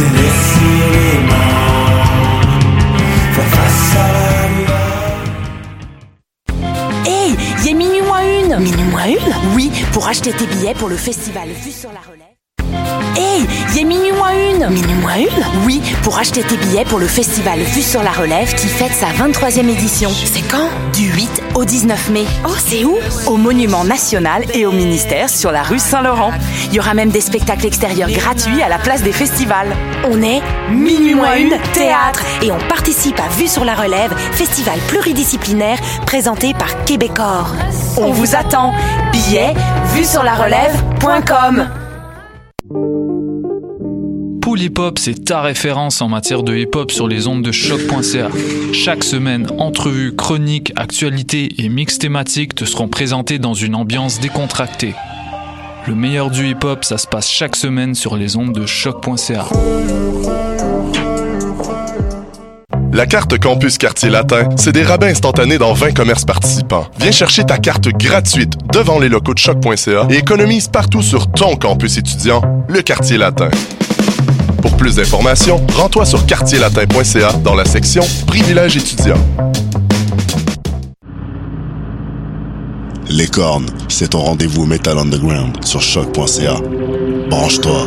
Hey, il y a Minuit Moins Une. Minuit Moins Une? Oui, pour acheter tes billets pour le festival Vues sur la Relève. Hey, il y a Minuit Moins Une. Minuit Moins Une? Oui, pour acheter tes billets pour le festival Vues sur la Relève qui fête sa 23e édition. C'est quand? Du 8 au 19 mai. Oh, c'est où? Au Monument National et au Ministère sur la rue Saint-Laurent. Il y aura même des spectacles extérieurs gratuits à la place des festivals. On est Minuit Moins Une Théâtre et on participe à Vues sur la Relève, festival pluridisciplinaire présenté par Québecor. On vous attend. Billets, vuesurlarelève.com. Pool Hip Hop, c'est ta référence en matière de hip hop sur les ondes de choc.ca. Chaque semaine, entrevues, chroniques, actualités et mix thématiques te seront présentés dans une ambiance décontractée. Le meilleur du hip hop, ça se passe chaque semaine sur les ondes de choc.ca. La carte Campus Quartier Latin, c'est des rabais instantanés dans 20 commerces participants. Viens chercher ta carte gratuite devant les locaux de choc.ca et économise partout sur ton campus étudiant, le Quartier Latin. Pour plus d'informations, rends-toi sur quartierlatin.ca dans la section Privilèges étudiants. Les Cornes, c'est ton rendez-vous Metal Underground sur choc.ca. Branche-toi.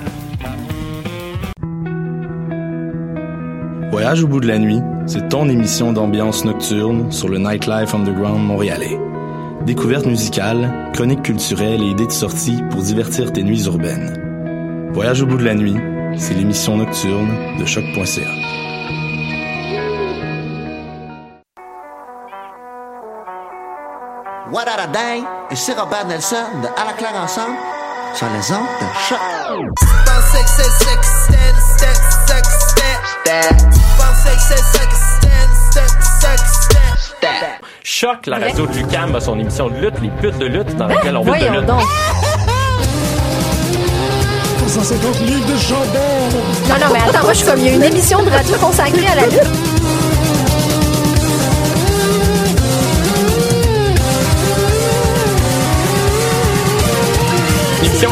Voyage au bout de la nuit, c'est ton émission d'ambiance nocturne sur le Nightlife Underground montréalais. Découvertes musicales, chroniques culturelles et idées de sortie pour divertir tes nuits urbaines. Voyage au bout de la nuit, c'est l'émission nocturne de choc.ca. What a day! Et c'est Robert Nelson de À la Claire Ensemble sur les ondes de choc. Choc, la radio de l'UQAM a son émission de lutte, les putes de lutte, dans laquelle on parle de lutte. 150 livres de chandelle. Non, non, mais attends, moi je suis comme il y a une émission de radio consacrée à la lutte.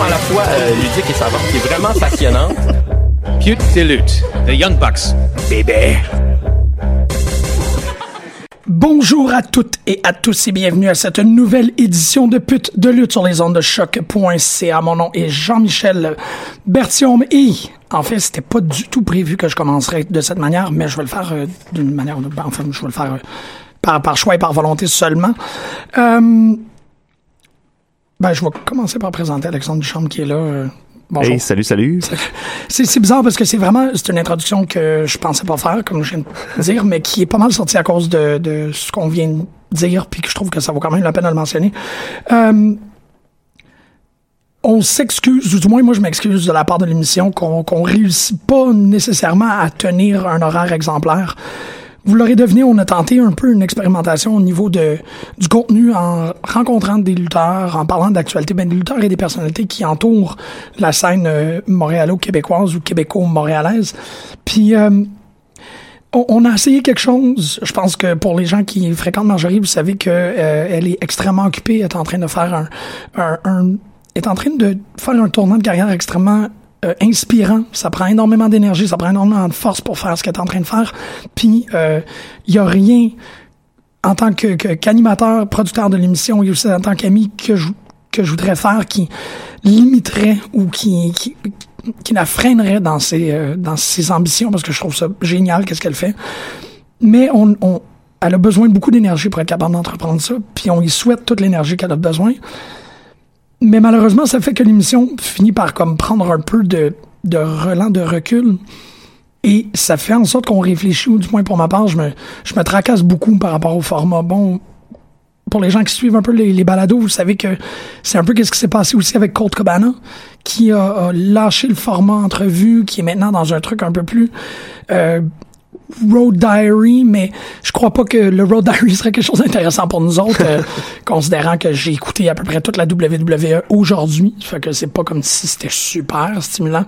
À la fois ludique et savante, qui est vraiment passionnante. Putes de lutte, The Young Bucks, bébé. Bonjour à toutes et à tous et bienvenue à cette nouvelle édition de Putes de lutte sur les ondes de choc.ca. Mon nom est Jean-Michel Bertium et en fait, c'était pas du tout prévu que je commencerais de cette manière, mais je vais le faire d'une manière, enfin, je vais le faire par choix et par volonté seulement. Ben, je vais commencer par présenter Alexandre Duchamp qui est là. Bonjour. Hey, salut. C'est bizarre parce que c'est une introduction que je pensais pas faire, comme je viens de dire, mais qui est pas mal sortie à cause de ce qu'on vient de dire, puis que je trouve que ça vaut quand même la peine de le mentionner. On s'excuse, ou du moins moi je m'excuse de la part de l'émission, qu'on réussit pas nécessairement à tenir un horaire exemplaire. Vous l'aurez deviné, on a tenté un peu une expérimentation au niveau du contenu en rencontrant des lutteurs, en parlant d'actualité, des lutteurs et des personnalités qui entourent la scène montréalo-québécoise ou québéco-montréalaise. Puis on a essayé quelque chose. Je pense que pour les gens qui fréquentent Marjorie, vous savez que elle est extrêmement occupée, est en train de faire un tournant de carrière extrêmement inspirant. Ça prend énormément d'énergie, ça prend énormément de force pour faire ce qu'elle est en train de faire. Puis, il y a rien en tant qu'animateur, producteur de l'émission, et aussi en tant qu'ami que je voudrais faire qui limiterait ou qui la freinerait dans ses ambitions, parce que je trouve ça génial, qu'est-ce qu'elle fait. Mais elle a besoin de beaucoup d'énergie pour être capable d'entreprendre ça, puis on lui souhaite toute l'énergie qu'elle a besoin. Mais malheureusement, ça fait que l'émission finit par comme prendre un peu de relent, de recul. Et ça fait en sorte qu'on réfléchit, ou du moins pour ma part, je me tracasse beaucoup par rapport au format. Bon, pour les gens qui suivent un peu les balados, vous savez que c'est un peu qu'est-ce qui s'est passé aussi avec Colt Cabana, qui a lâché le format entrevue, qui est maintenant dans un truc un peu plus road diary, mais je crois pas que le road diary serait quelque chose d'intéressant pour nous autres, considérant que j'ai écouté à peu près toute la WWE aujourd'hui, fait que c'est pas comme si c'était super stimulant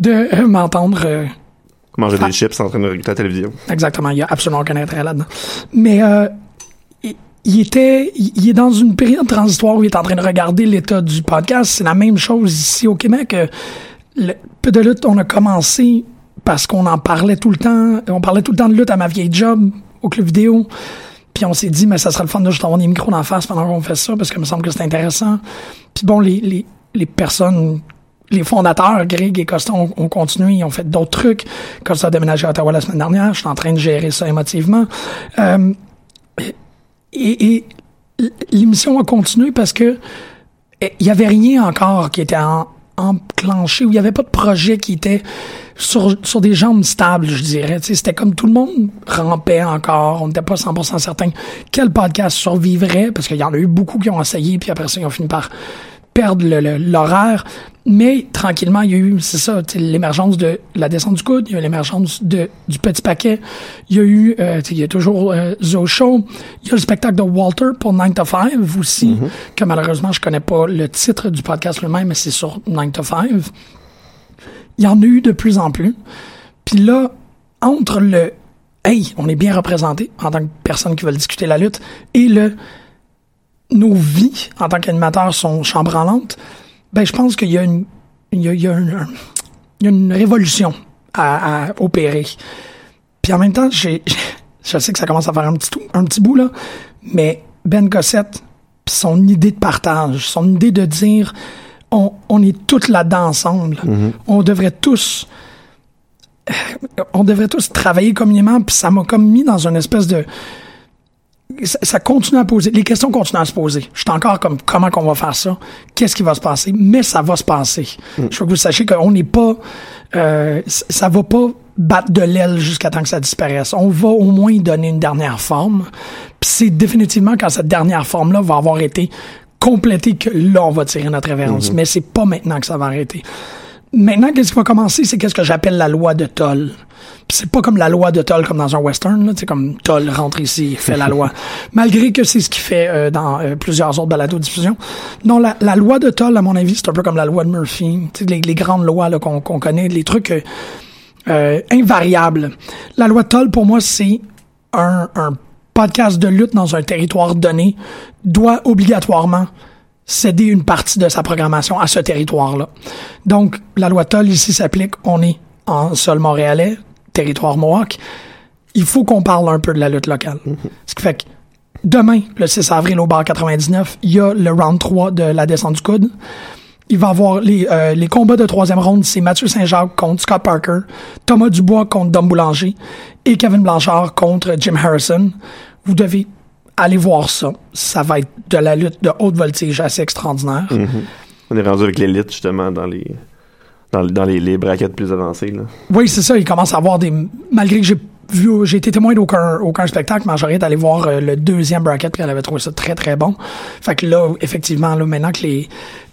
de m'entendre manger des chips en train de regarder la télévision. Exactement, il y a absolument aucun intérêt là-dedans. Mais il est dans une période transitoire où il est en train de regarder l'état du podcast. C'est la même chose ici au Québec. Le Putes de lutte, on a commencé parce qu'on en parlait tout le temps. On parlait tout le temps de lutte à ma vieille job, au club vidéo. Puis on s'est dit, mais ça serait le fun de juste avoir des micros d'en face pendant qu'on fait ça, parce que me semble que c'est intéressant. Puis bon, les personnes, les fondateurs, Greg et Costa, ont continué, ils ont fait d'autres trucs. Costa a déménagé à Ottawa la semaine dernière. Je suis en train de gérer ça émotivement. Et l'émission a continué parce que il y avait rien encore qui était enclenché, où il y avait pas de projet qui était sur des jambes stables, je dirais. Tu sais, c'était comme tout le monde rampait encore. On n'était pas 100% certain quel podcast survivrait, parce qu'il y en a eu beaucoup qui ont essayé, puis après ça, ils ont fini par perdre l'horaire. Mais tranquillement, il y a eu, c'est ça, l'émergence de la descente du coude, il y a eu l'émergence du petit paquet, il y a eu, il y a toujours The Show, il y a le spectacle de Walter pour 9 to 5 aussi, que malheureusement, je connais pas le titre du podcast lui-même, mais c'est sur 9 to 5. Il y en a eu de plus en plus. Puis là, entre le « Hey, on est bien représenté en tant que personne qui veut discuter la lutte » et le « Nos vies en tant qu'animateurs sont chambranlantes », ben, je pense qu'il y a une révolution à opérer. Puis en même temps, je sais que ça commence à faire un petit bout, là, mais Ben Cossette, pis son idée de partage, son idée de dire, on est tous là-dedans ensemble. Mm-hmm. On devrait tous travailler communément, puis ça m'a comme mis dans une espèce de... Ça continue à poser. Les questions continuent à se poser. Je suis encore comme, comment qu'on va faire ça? Qu'est-ce qui va se passer? Mais ça va se passer. Mm. Je veux que vous sachiez qu'on n'est pas... ça va pas battre de l'aile jusqu'à temps que ça disparaisse. On va au moins donner une dernière forme. Puis c'est définitivement quand cette dernière forme-là va avoir été complétée que là, on va tirer notre révérence. Mm-hmm. Mais c'est pas maintenant que ça va arrêter. Maintenant, qu'est-ce qui va commencer? C'est qu'est-ce que j'appelle la loi de Toll. Puis c'est pas comme la loi de Toll comme dans un western, là. C'est comme Toll rentre ici, fait la loi. Malgré que c'est ce qu'il fait dans plusieurs autres balados-diffusions. Non, la loi de Toll, à mon avis, c'est un peu comme la loi de Murphy. Tu sais, les grandes lois là, qu'on connaît, les trucs invariables. La loi de Toll, pour moi, c'est un podcast de lutte dans un territoire donné doit obligatoirement céder une partie de sa programmation à ce territoire-là. Donc, la loi Toll ici s'applique, on est en sol montréalais, territoire Mohawk, il faut qu'on parle un peu de la lutte locale. Ce qui fait que demain, le 6 avril au bar 99, il y a le round 3 de la descente du coude. Il va avoir les combats de troisième ronde, c'est Mathieu Saint-Jacques contre Scott Parker, Thomas Dubois contre Dom Boulanger et Kevin Blanchard contre Jim Harrison. Vous devez allez voir ça. Ça va être de la lutte de haute voltige assez extraordinaire. Mm-hmm. On est rendu avec l'élite, justement, dans les brackets plus avancés, là. Oui, c'est ça. Il commence à avoir des... Malgré que j'ai été témoin d'aucun spectacle, Marjorie est allée voir le deuxième bracket, puis elle avait trouvé ça très, très bon. Fait que là, effectivement, là, maintenant que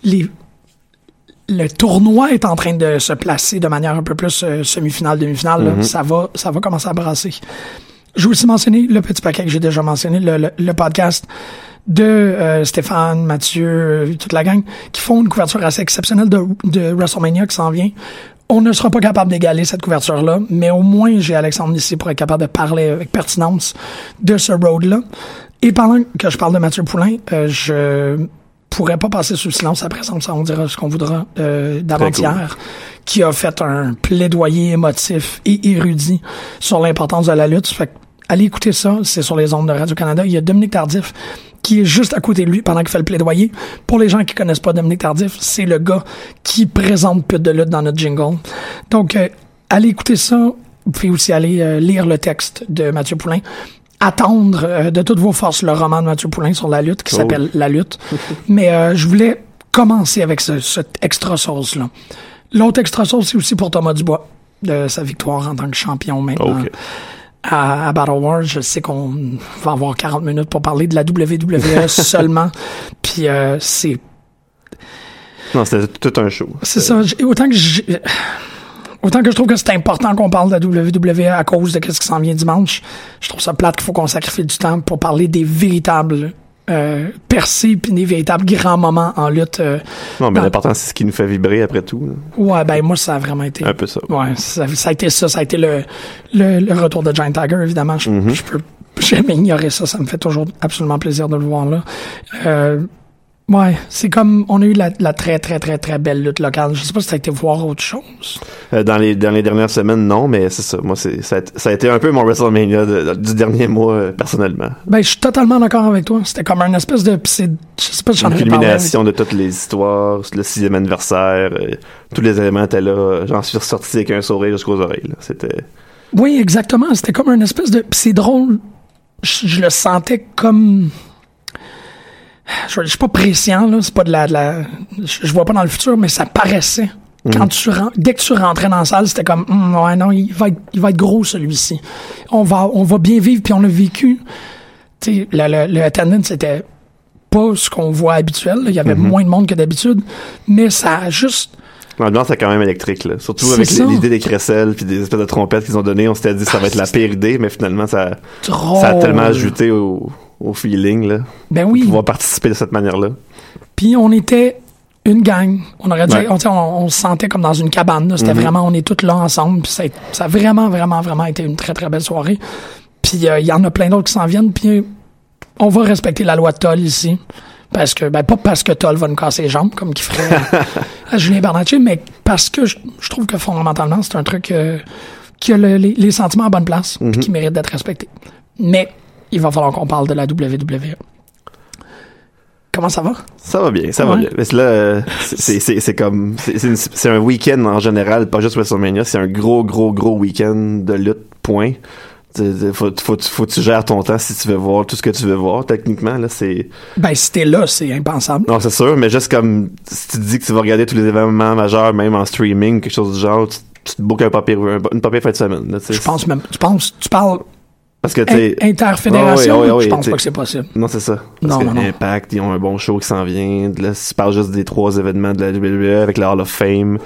le tournoi est en train de se placer de manière un peu plus semi-finale, demi-finale, là, ça va commencer à brasser. Je veux aussi mentionner le petit paquet que j'ai déjà mentionné, le podcast de Stéphane, Mathieu, toute la gang, qui font une couverture assez exceptionnelle de WrestleMania qui s'en vient. On ne sera pas capable d'égaler cette couverture-là, mais au moins j'ai Alexandre ici pour être capable de parler avec pertinence de ce road-là. Et pendant que je parle de Mathieu Poulin, je pourrais pas passer sous silence sa présence, on dira ce qu'on voudra d'avant-hier, cool, qui a fait un plaidoyer émotif et érudit sur l'importance de la lutte. Fait que, allez écouter ça, c'est sur les ondes de Radio-Canada. Il y a Dominique Tardif qui est juste à côté de lui pendant qu'il fait le plaidoyer. Pour les gens qui connaissent pas Dominique Tardif, c'est le gars qui présente Putes de lutte dans notre jingle. Donc, allez écouter ça. Vous pouvez aussi aller lire le texte de Mathieu Poulin. Attendre de toutes vos forces le roman de Mathieu Poulin sur la lutte qui s'appelle La lutte. Mais je voulais commencer avec cette extra sauce-là. L'autre extra sauce, c'est aussi pour Thomas Dubois, de sa victoire en tant que champion maintenant. Okay. à Battle Wars, je sais qu'on va avoir 40 minutes pour parler de la WWE seulement. Puis c'est... Non, c'était tout un show. C'est ça. Autant que je trouve que c'est important qu'on parle de la WWE à cause de ce qui s'en vient dimanche, je trouve ça plate qu'il faut qu'on sacrifie du temps pour parler des véritables... percé puis des véritables grands moments en lutte. Non, mais l'important, c'est ce qui nous fait vibrer après tout. Là. Ouais, ben moi, ça a vraiment été... Un peu ça. Ouais, ça a été le retour de Giant Tiger, évidemment. Je peux jamais ignorer ça. Ça me fait toujours absolument plaisir de le voir là. Ouais, c'est comme... On a eu la très, très, très, très belle lutte locale. Je sais pas si t'as été voir autre chose. Dans les dernières semaines, non, mais c'est ça. Moi, ça a été un peu mon WrestleMania du dernier mois, personnellement. Ben, je suis totalement d'accord avec toi. C'était comme une espèce de... Je sais pas si j'en ai parlé. Une culmination de toutes les histoires, le 6e anniversaire, tous les éléments étaient là. J'en suis ressorti avec un sourire jusqu'aux oreilles. Là. C'était... Oui, exactement. C'était comme une espèce de... Pis c'est drôle. Je le sentais comme... Je suis pas prescient, là, c'est pas de la je vois pas dans le futur, mais ça paraissait. Quand dès que tu rentrais dans la salle, c'était comme ouais non, il va être gros celui-ci. On va bien vivre, puis on a vécu. Tu sais, le attendance c'était pas ce qu'on voit habituel, il y avait moins de monde que d'habitude, mais ça a juste... L'ambiance c'est quand même électrique, là. Surtout c'est avec l'idée des crécelles puis des espèces de trompettes qu'ils ont données, on s'était dit ça va être la pire idée, mais finalement ça a tellement ajouté au feeling, là. Ben oui. Pouvoir participer de cette manière-là. Puis on était une gang. On aurait dit, on se sentait comme dans une cabane, là. C'était vraiment, on est tous là ensemble. Puis ça a vraiment, vraiment, vraiment été une très, très belle soirée. Puis il y en a plein d'autres qui s'en viennent. Puis on va respecter la loi Toll ici. Parce que, ben, pas parce que Toll va nous casser les jambes, comme qu'il ferait à Julien Bernatchez, mais parce que je trouve que fondamentalement, c'est un truc qui a les sentiments à bonne place, puis qui mérite d'être respecté. Mais il va falloir qu'on parle de la WWE. Comment ça va? Ça va bien, ça va bien. Parce que là, c'est un week-end en général, pas juste WrestleMania, c'est un gros, gros, gros week-end de lutte, point. Faut que tu gères ton temps si tu veux voir tout ce que tu veux voir, techniquement, là, c'est... Ben, si t'es là, c'est impensable. Non, c'est sûr, mais juste comme, si tu te dis que tu vas regarder tous les événements majeurs, même en streaming, quelque chose du genre, tu te bookes une papier fin de semaine, là, je pense même, tu parles... Parce que t'es interfédération, oui, je pense pas que c'est possible. Non, c'est ça. Parce que l'Impact, ils ont un bon show qui s'en vient. Là, si tu parles juste des 3 événements de la WWE avec le Hall of Fame,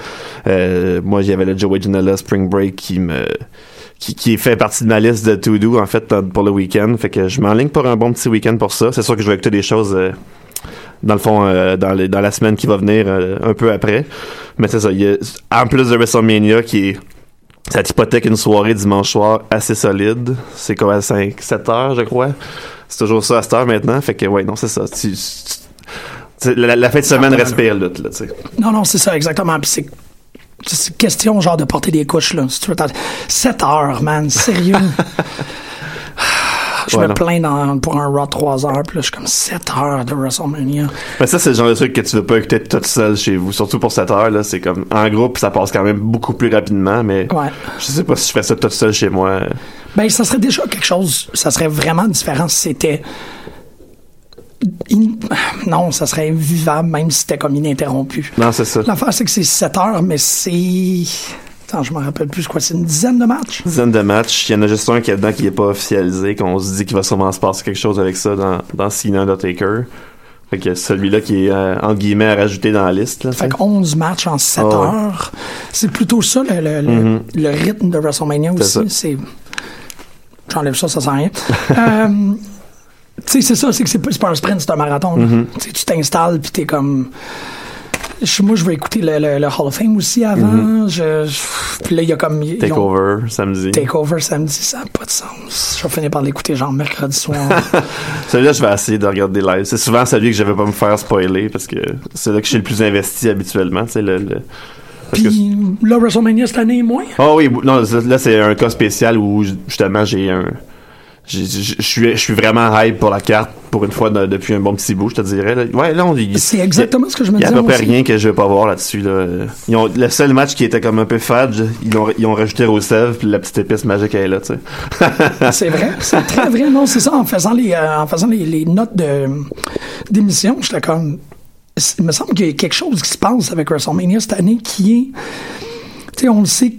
moi, il y avait le Joey Janela Spring Break qui fait partie de ma liste de to-do, en fait, pour le week-end. Fait que je m'enligne pour un bon petit week-end pour ça. C'est sûr que je vais écouter des choses... dans le fond, dans la semaine qui va venir un peu après. Mais c'est ça. En plus de WrestleMania qui est... Ça t'hypothèque une soirée dimanche soir assez solide. C'est comme à 5-7 heures, je crois. C'est toujours ça à cette heure maintenant. Fait que, ouais, non, c'est ça. La fin de semaine respire lutte, là, tu sais. Non, c'est ça, exactement. Puis c'est question, genre, de porter des couches, là. Si tu veux 7 heures, man, sérieux. Je me plains pour un Raw 3 heures, puis là, je suis comme 7 heures de WrestleMania. Mais ça, c'est le genre de truc que tu veux pas écouter toute seule chez vous. Surtout pour 7 heures, là, c'est comme en groupe, ça passe quand même beaucoup plus rapidement, mais je sais pas si je ferais ça toute seule chez moi. Ben, ça serait déjà quelque chose, ça serait vraiment différent si c'était... Non, ça serait invivable, même si c'était comme ininterrompu. Non, c'est ça. L'affaire, c'est que c'est 7 heures, mais c'est... Je m'en rappelle plus, quoi, c'est une dizaine de matchs? Une dizaine de matchs. Il y en a juste un qui est dedans qui n'est pas officialisé, qu'on se dit qu'il va sûrement se passer quelque chose avec ça dans Cena Undertaker. Fait que celui-là qui est, entre guillemets, à rajouter dans la liste. Là, fait que 11 matchs en 7 heures. C'est plutôt ça, le rythme de WrestleMania c'est aussi. J'enlève ça, ça sert à rien. Tu sais, c'est ça, c'est que c'est pas un sprint, c'est un marathon. Tu t'installes, puis t'es comme... Moi, je vais écouter le Hall of Fame aussi avant. Puis là, il y a comme... Takeover, samedi, ça n'a pas de sens. Je vais finir par l'écouter genre mercredi soir. Celui-là, je vais essayer de regarder live. C'est souvent celui que je ne vais pas me faire spoiler parce que c'est là que je suis le plus investi habituellement. Puis là, WrestleMania cette année, moins. Ah oui, non, là, c'est un cas spécial où justement, je suis vraiment hype pour la carte pour une fois depuis un bon petit bout, je te dirais là. Ouais, là c'est exactement ce que je me disais. Il y a à peu près rien que je vais pas voir là-dessus là. Le seul match qui était comme un peu fade, ils ont rajouté Rousseff puis la petite épice magique elle est là, tu sais. C'est vrai, c'est très vrai. Non, c'est ça, en faisant les notes d'émission, j'étais comme il me semble qu'il y a quelque chose qui se passe avec WrestleMania cette année qui est, tu sais, on le sait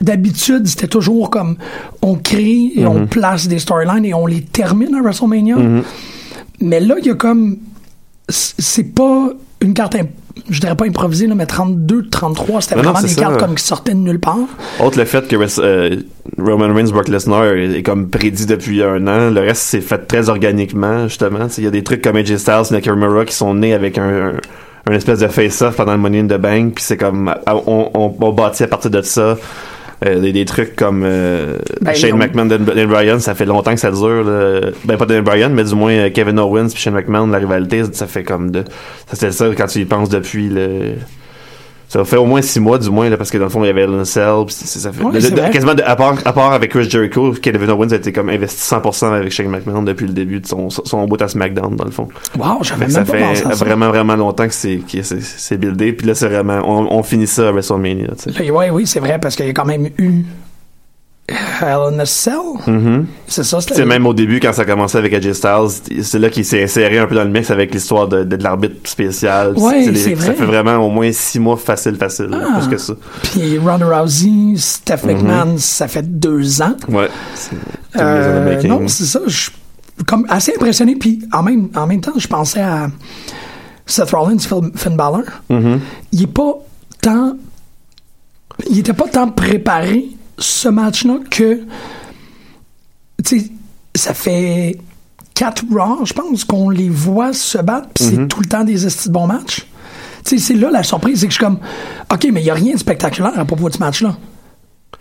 d'habitude, c'était toujours comme on crée et on place des storylines et on les termine à WrestleMania. Mais là, il y a comme... C'est pas une carte... je dirais pas improvisé, là, mais 32, 33, c'était vraiment des cartes comme qui sortaient de nulle part. Autre le fait que Roman Reigns, Brock Lesnar est comme prédit depuis un an, le reste s'est fait très organiquement, justement. Il y a des trucs comme AJ Styles, Nakamura qui sont nés avec un espèce de face-off pendant le Money in the Bank, puis c'est comme on bâtit à partir de ça. Des trucs comme Shane McMahon, Dan Bryan, ça fait longtemps que ça dure là. Ben pas Dan Bryan, mais du moins Kevin Owens puis Shane McMahon, la rivalité, ça fait comme c'était ça quand tu y penses depuis le... ça fait au moins 6 mois du moins là, parce que dans le fond il y avait le Cell, ça fait quasiment à part avec Chris Jericho, Kevin Owens a été comme investi 100% avec Shane McMahon depuis le début de son bout à SmackDown dans le fond. Wow, j'avais même pas pensé à ça. Ça fait vraiment longtemps que c'est buildé, puis là c'est vraiment on finit ça à WrestleMania. Oui, c'est vrai parce qu'il y a quand même eu Hell in a Cell. C'est ça, c'est même au début quand ça commençait avec AJ Styles, c'est là qu'il s'est inséré un peu dans le mix avec l'histoire de l'arbitre spécial. Ouais, c'est vrai. Ça fait vraiment au moins 6 mois facile, plus que ça. Puis Ronda Rousey, Steph McMahon, ça fait 2 ans. Ouais. Non, c'est ça. Je suis comme assez impressionné. Puis en même temps, je pensais à Seth Rollins, Finn Balor. Il était pas tant préparé ce match-là que, tu sais, ça fait 4 Raw, je pense, qu'on les voit se battre, puis c'est tout le temps des bons matchs. Tu sais, c'est là la surprise, c'est que je suis comme, OK, mais il n'y a rien de spectaculaire à propos de ce match-là.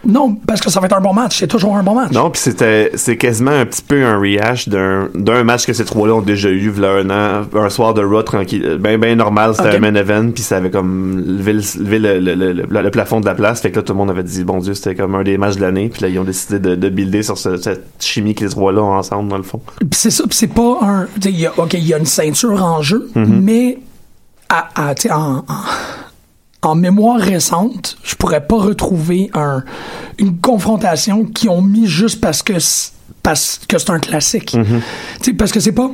Non, parce que ça va être un bon match, c'est toujours un bon match. Non, puis c'est quasiment un petit peu un rehash d'un match que ces trois-là ont déjà eu il y a un an, un soir de Raw tranquille, ben normal, c'était un main event, puis ça avait comme levé le plafond de la place, fait que là tout le monde avait dit bon Dieu, c'était comme un des matchs de l'année, puis là ils ont décidé de builder sur cette chimie que les trois-là ont ensemble dans le fond. Puis c'est ça, puis c'est pas un, tu sais, il y a une ceinture en jeu, mais tu sais en mémoire récente, je pourrais pas retrouver une confrontation qu'ils ont mis juste parce que c'est un classique. Tu sais, parce que c'est pas...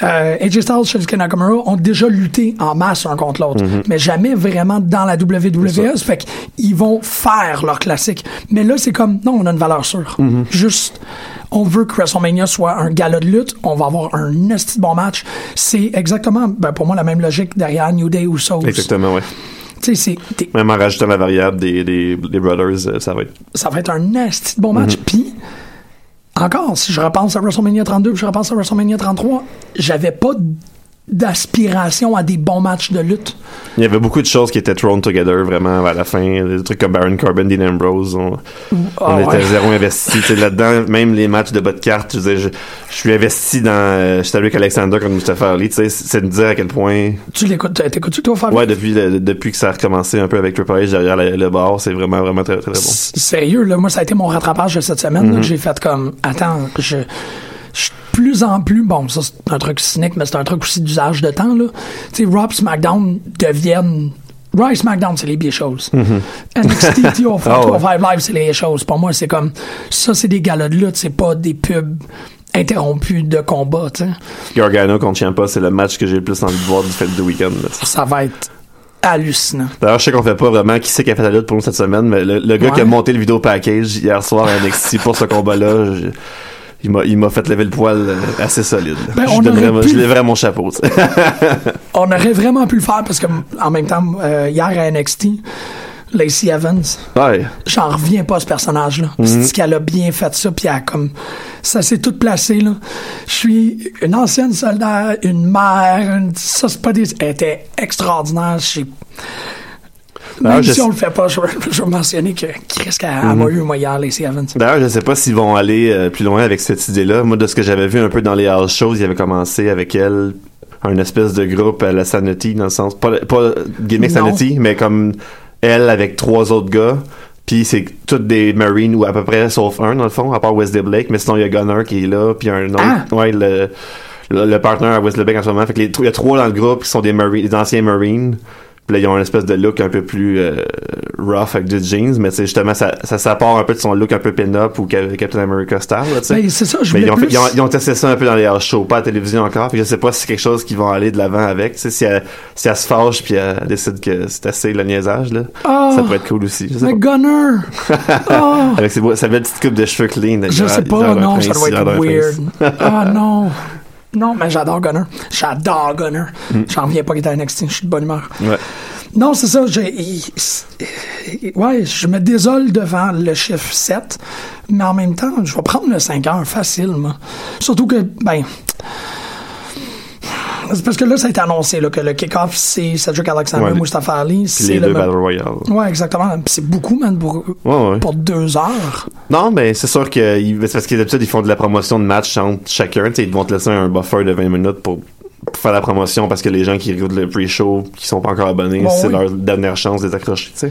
AJ Styles, Shinsuke Nakamura ont déjà lutté en masse un contre l'autre, mais jamais vraiment dans la WWE. Fait qu'ils vont faire leur classique. Mais là, c'est comme, non, on a une valeur sûre. Juste, on veut que WrestleMania soit un gala de lutte, on va avoir un nasty bon match. C'est exactement, pour moi, la même logique derrière New Day ou Souls. Exactement, ouais. Même en rajoutant la variable des Brothers, ça va être un nasty bon match. Puis encore, si je repense à WrestleMania 32, puis je repense à WrestleMania 33, j'avais pas d'aspiration à des bons matchs de lutte. Il y avait beaucoup de choses qui étaient thrown together vraiment à la fin, des trucs comme Baron Corbin, Dean Ambrose, on était zéro investi là-dedans, même les matchs de bas de carte, je suis investi dans j'étais avec Alexander contre Mustafa Ali, c'est de dire à quel point... Tu t'écoutes-tu toi, Fabien? Ouais, depuis que ça a recommencé un peu avec Triple H derrière le bar, c'est vraiment très, très bon. Sérieux, là, moi ça a été mon rattrapage de cette semaine, là, que j'ai fait comme, attends, je plus en plus, bon, ça c'est un truc cynique, mais c'est un truc aussi d'usage de temps, là. Tu sais, Raw SmackDown deviennent... Raw SmackDown, c'est les vieilles choses. NXT, Five Live, c'est les vieilles choses. Pour moi, c'est comme... Ça, c'est des galas de lutte, c'est pas des pubs interrompus de combat, tu sais. Gargano contre Ciampa, c'est le match que j'ai le plus envie de voir du fait du week-end. Là. Ça va être... hallucinant. D'ailleurs, je sais qu'on fait pas vraiment qui c'est qui a fait la lutte pour nous cette semaine, mais le gars qui a monté le vidéo package hier soir à NXT pour ce combat-là... Il m'a fait lever le poil assez solide. Je lèverais mon chapeau. On aurait vraiment pu le faire parce que, en même temps, hier à NXT, Lacey Evans, j'en reviens pas à ce personnage-là. C'est qu'elle a bien fait ça, puis ça s'est tout placé, là. Je suis une ancienne soldat, une mère, ça c'est pas des... Elle était extraordinaire, si on le fait pas, je vais mentionner que Chris a eu hier Lacey Evans. D'ailleurs, je sais pas s'ils vont aller plus loin avec cette idée-là. Moi, de ce que j'avais vu un peu dans les house shows, ils avaient commencé avec elle une espèce de groupe à la Sanity, dans le sens pas gimmick Sanity, mais comme elle avec 3 autres gars. Puis c'est toutes des Marines ou à peu près sauf un dans le fond, à part Wesley Blake, mais sinon il y a Gunner qui est là, puis un autre, le partenaire à Wesley Blake en ce moment. Fait que il y a 3 dans le groupe qui sont des anciens Marines. Puis là, ils ont une espèce de look un peu plus rough avec du jeans, mais c'est justement ça s'appare un peu de son look un peu pin-up ou Captain America style. Ben, c'est ça, je voulais plus. Ils ont testé ça un peu dans les hors shows, pas à la télévision encore. Puis je sais pas si c'est quelque chose qu'ils vont aller de l'avant avec. Tu sais, si elle se fâche puis elle décide que c'est assez le niaisage, là, ça pourrait être cool aussi. Je sais pas. Gunner! Avec sa belle petite coupe de cheveux clean. Je sais pas, non, ça doit être weird. Non! Non, mais j'adore Gunner. J'adore Gunner. J'en reviens pas qu'il était à NXT. Je suis de bonne humeur. Ouais. Non, c'est ça. Je me désole devant le chiffre 7, mais en même temps, je vais prendre le 5 heures facile, moi. Surtout que, c'est parce que là, ça a été annoncé là, que le kick-off, c'est Cedric Alexander, Mustafa Ali. Puis c'est les deux Battle Royale. Ouais, exactement. Puis c'est beaucoup, man, pour 2 heures. Non, mais c'est sûr que c'est parce que d'habitude, ils font de la promotion de match entre chacun. T'sais, ils vont te laisser un buffer de 20 minutes pour faire la promotion parce que les gens qui écoutent le pre-show, qui sont pas encore abonnés, leur dernière chance de les accrocher. T'sais.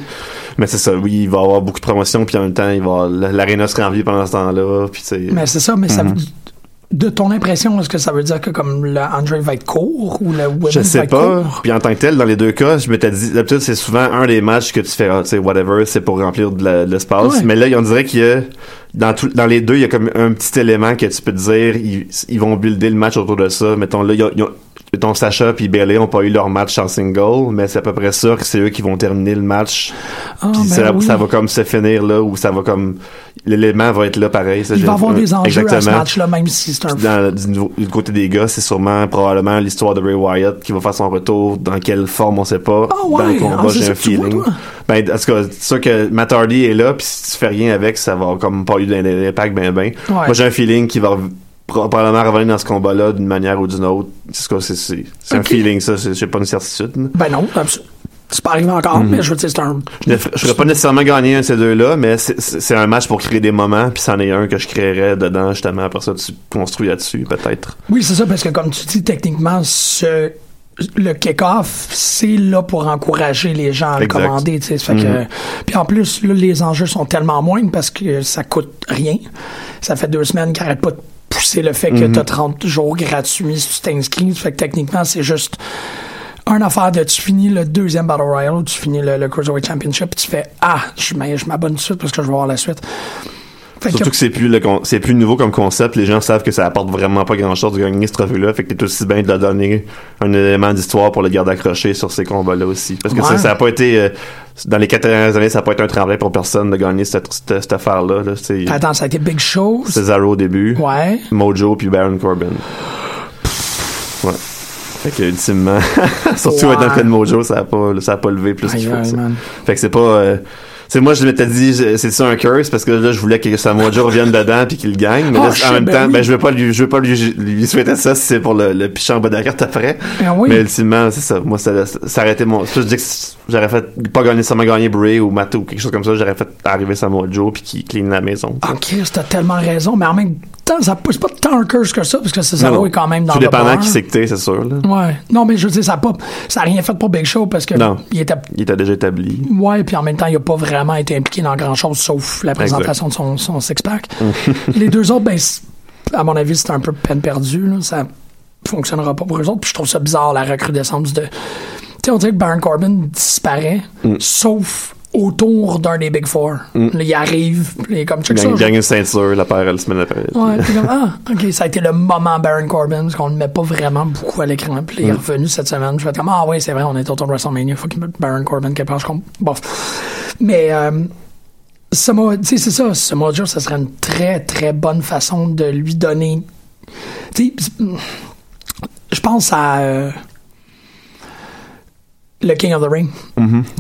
Mais c'est ça, oui, il va y avoir beaucoup de promotions, puis en même temps, l'aréna sera remplie pendant ce temps-là. Puis mais c'est ça, mais ça. De ton impression, est-ce que ça veut dire que comme le Andre va être court ou le Webby va être court? Je sais pas. Puis en tant que tel, dans les deux cas, je m'étais dit, d'habitude, c'est souvent un des matchs que tu fais, tu sais, whatever, c'est pour remplir de l'espace. Ouais. Mais là, on dirait qu'il y a, dans les deux, il y a comme un petit élément que tu peux te dire, ils vont builder le match autour de ça. Mettons, là, ton Sacha puis Bayley ont pas eu leur match en single, mais c'est à peu près sûr que c'est eux qui vont terminer le match. Ça va comme se finir là, ou ça va comme l'élément va être là pareil. Ça, il va avoir des enjeux à ce match là, même si c'est un. Du côté des gars, c'est sûrement probablement l'histoire de Bray Wyatt qui va faire son retour dans quelle forme on sait pas. Dans le combat, j'ai un feeling. En tout cas, c'est sûr que Matt Hardy est là, puis si tu fais rien avec, ça va comme pas eu d'impact ben. Ouais. Moi j'ai un feeling qu'il va probablement revenir dans ce combat-là d'une manière ou d'une autre. C'est un feeling, ça. J'ai pas une certitude. Ben non, c'est pas arrivé encore, mais je veux dire, c'est un... Je serais pas nécessairement gagné un de ces deux-là, mais c'est un match pour créer des moments, puis c'en est un que je créerais dedans, justement. Après ça, tu construis là-dessus, peut-être. Oui, c'est ça, parce que comme tu dis, techniquement, le kick-off, c'est là pour encourager les gens à le commander. Fait que... Puis en plus, là, les enjeux sont tellement moindres parce que ça coûte rien. Ça fait 2 semaines qu'ils n'arrêtent pas de pousser le fait que t'as 30 jours gratuits si tu t'inscris. Fait que techniquement, c'est juste une affaire de tu finis le 2e Battle Royale, tu finis le Cruiserweight Championship, puis tu fais « Ah, je m'abonne tout de suite parce que je vais voir la suite. » Surtout que c'est plus nouveau comme concept. Les gens savent que ça apporte vraiment pas grand-chose de gagner ce trophée-là. Fait que t'es aussi bien de leur donner un élément d'histoire pour le garder accroché sur ces combats-là aussi. Parce que ça a pas été... dans les 4 dernières années, ça a pas été un tremplin pour personne de gagner cette affaire-là. Là, attends, ça a été Big Show. Cesaro au début. Ouais. Mojo puis Baron Corbin. Ouais. Fait que, ultimement, surtout dans le cas de Mojo, ça a pas levé plus qu'il faut. Ça. Fait que c'est pas... moi, je m'étais dit, c'est ça un curse, parce que là, je voulais que Samoa Joe revienne dedans puis qu'il gagne. Mais là, en même temps, je veux pas lui souhaiter ça si c'est pour le picher en bas de la carte après. Mais ultimement, c'est ça. Moi, ça aurait été mon... Ça, je dis que j'aurais fait pas gagner seulement gagner Bray ou Matt ou quelque chose comme ça. J'aurais fait arriver Samoa Joe puis qu'il clean la maison. Christ, t'as tellement raison. Mais en même temps, ça pousse pas tant un curse que ça, parce que Cesaro est quand même dans le bar. Tout dépendant qui c'est que t'es, c'est sûr. Là. Ouais. Non, mais je veux dire, ça a rien fait pour Big Show, parce que... Non. Il était déjà établi. Ouais, puis en même temps, il a pas vraiment été impliqué dans grand-chose, sauf la présentation de son six-pack. Les deux autres, à mon avis, c'est un peu peine perdue. Là. Ça fonctionnera pas pour eux autres. Puis je trouve ça bizarre, la recrudescence de... Tu sais, on dirait que Baron Corbin disparaît, sauf autour d'un des Big Four. Là, il arrive, il est comme... Il gagne une ceinture, la paire, la semaine après. Ouais, puis comme, OK, ça a été le moment Baron Corbin, parce qu'on ne le met pas vraiment beaucoup à l'écran. Puis il est revenu cette semaine. Je fais comme, ouais, c'est vrai, on est autour de WrestleMania. Faut qu'il mette Baron Corbin quelque part. Mais tu sais, c'est ça, Samoa Joe, ça serait une très, très bonne façon de lui donner... Tu sais, je pense à le King of the Ring.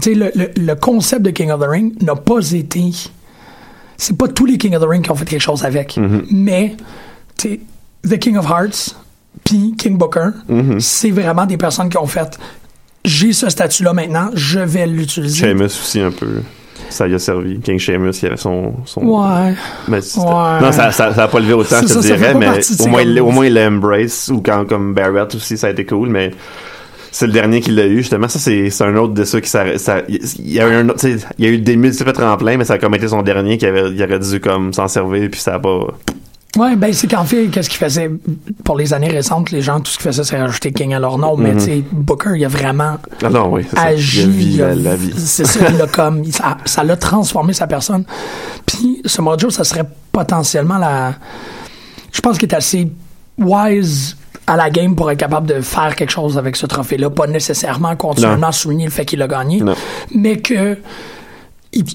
Tu sais, le concept de King of the Ring n'a pas été... C'est pas tous les King of the Ring qui ont fait quelque chose avec, mais, tu sais, The King of Hearts puis King Booker, c'est vraiment des personnes qui ont fait... J'ai ce statut-là maintenant, je vais l'utiliser. Sheamus aussi, un peu. Ça lui a servi. King Sheamus, il avait son... Ouais. Mais non, ça n'a pas levé autant, je te dirais, mais au moins, il l'embrace. Ou quand, comme Barrett aussi, ça a été cool, mais c'est le dernier qui l'a eu, justement. Ça, c'est un autre de ceux qui... Il y a eu des multiples tremplins, mais ça a comme été son dernier, qu'il aurait dû comme s'en servir, puis ça n'a pas... Oui, ben c'est qu'en fait, qu'est-ce qu'ils faisaient pour les années récentes, les gens, tout ce qu'ils faisaient, c'est rajouter King à leur nom, mais tu sais, Booker, il a vraiment agi. Il a la vie. C'est ça, il a comme, ça l'a transformé sa personne. Puis, ce mojo, ça serait potentiellement la... Je pense qu'il est assez wise à la game pour être capable de faire quelque chose avec ce trophée-là, pas nécessairement continuellement souligner le fait qu'il a gagné, mais que...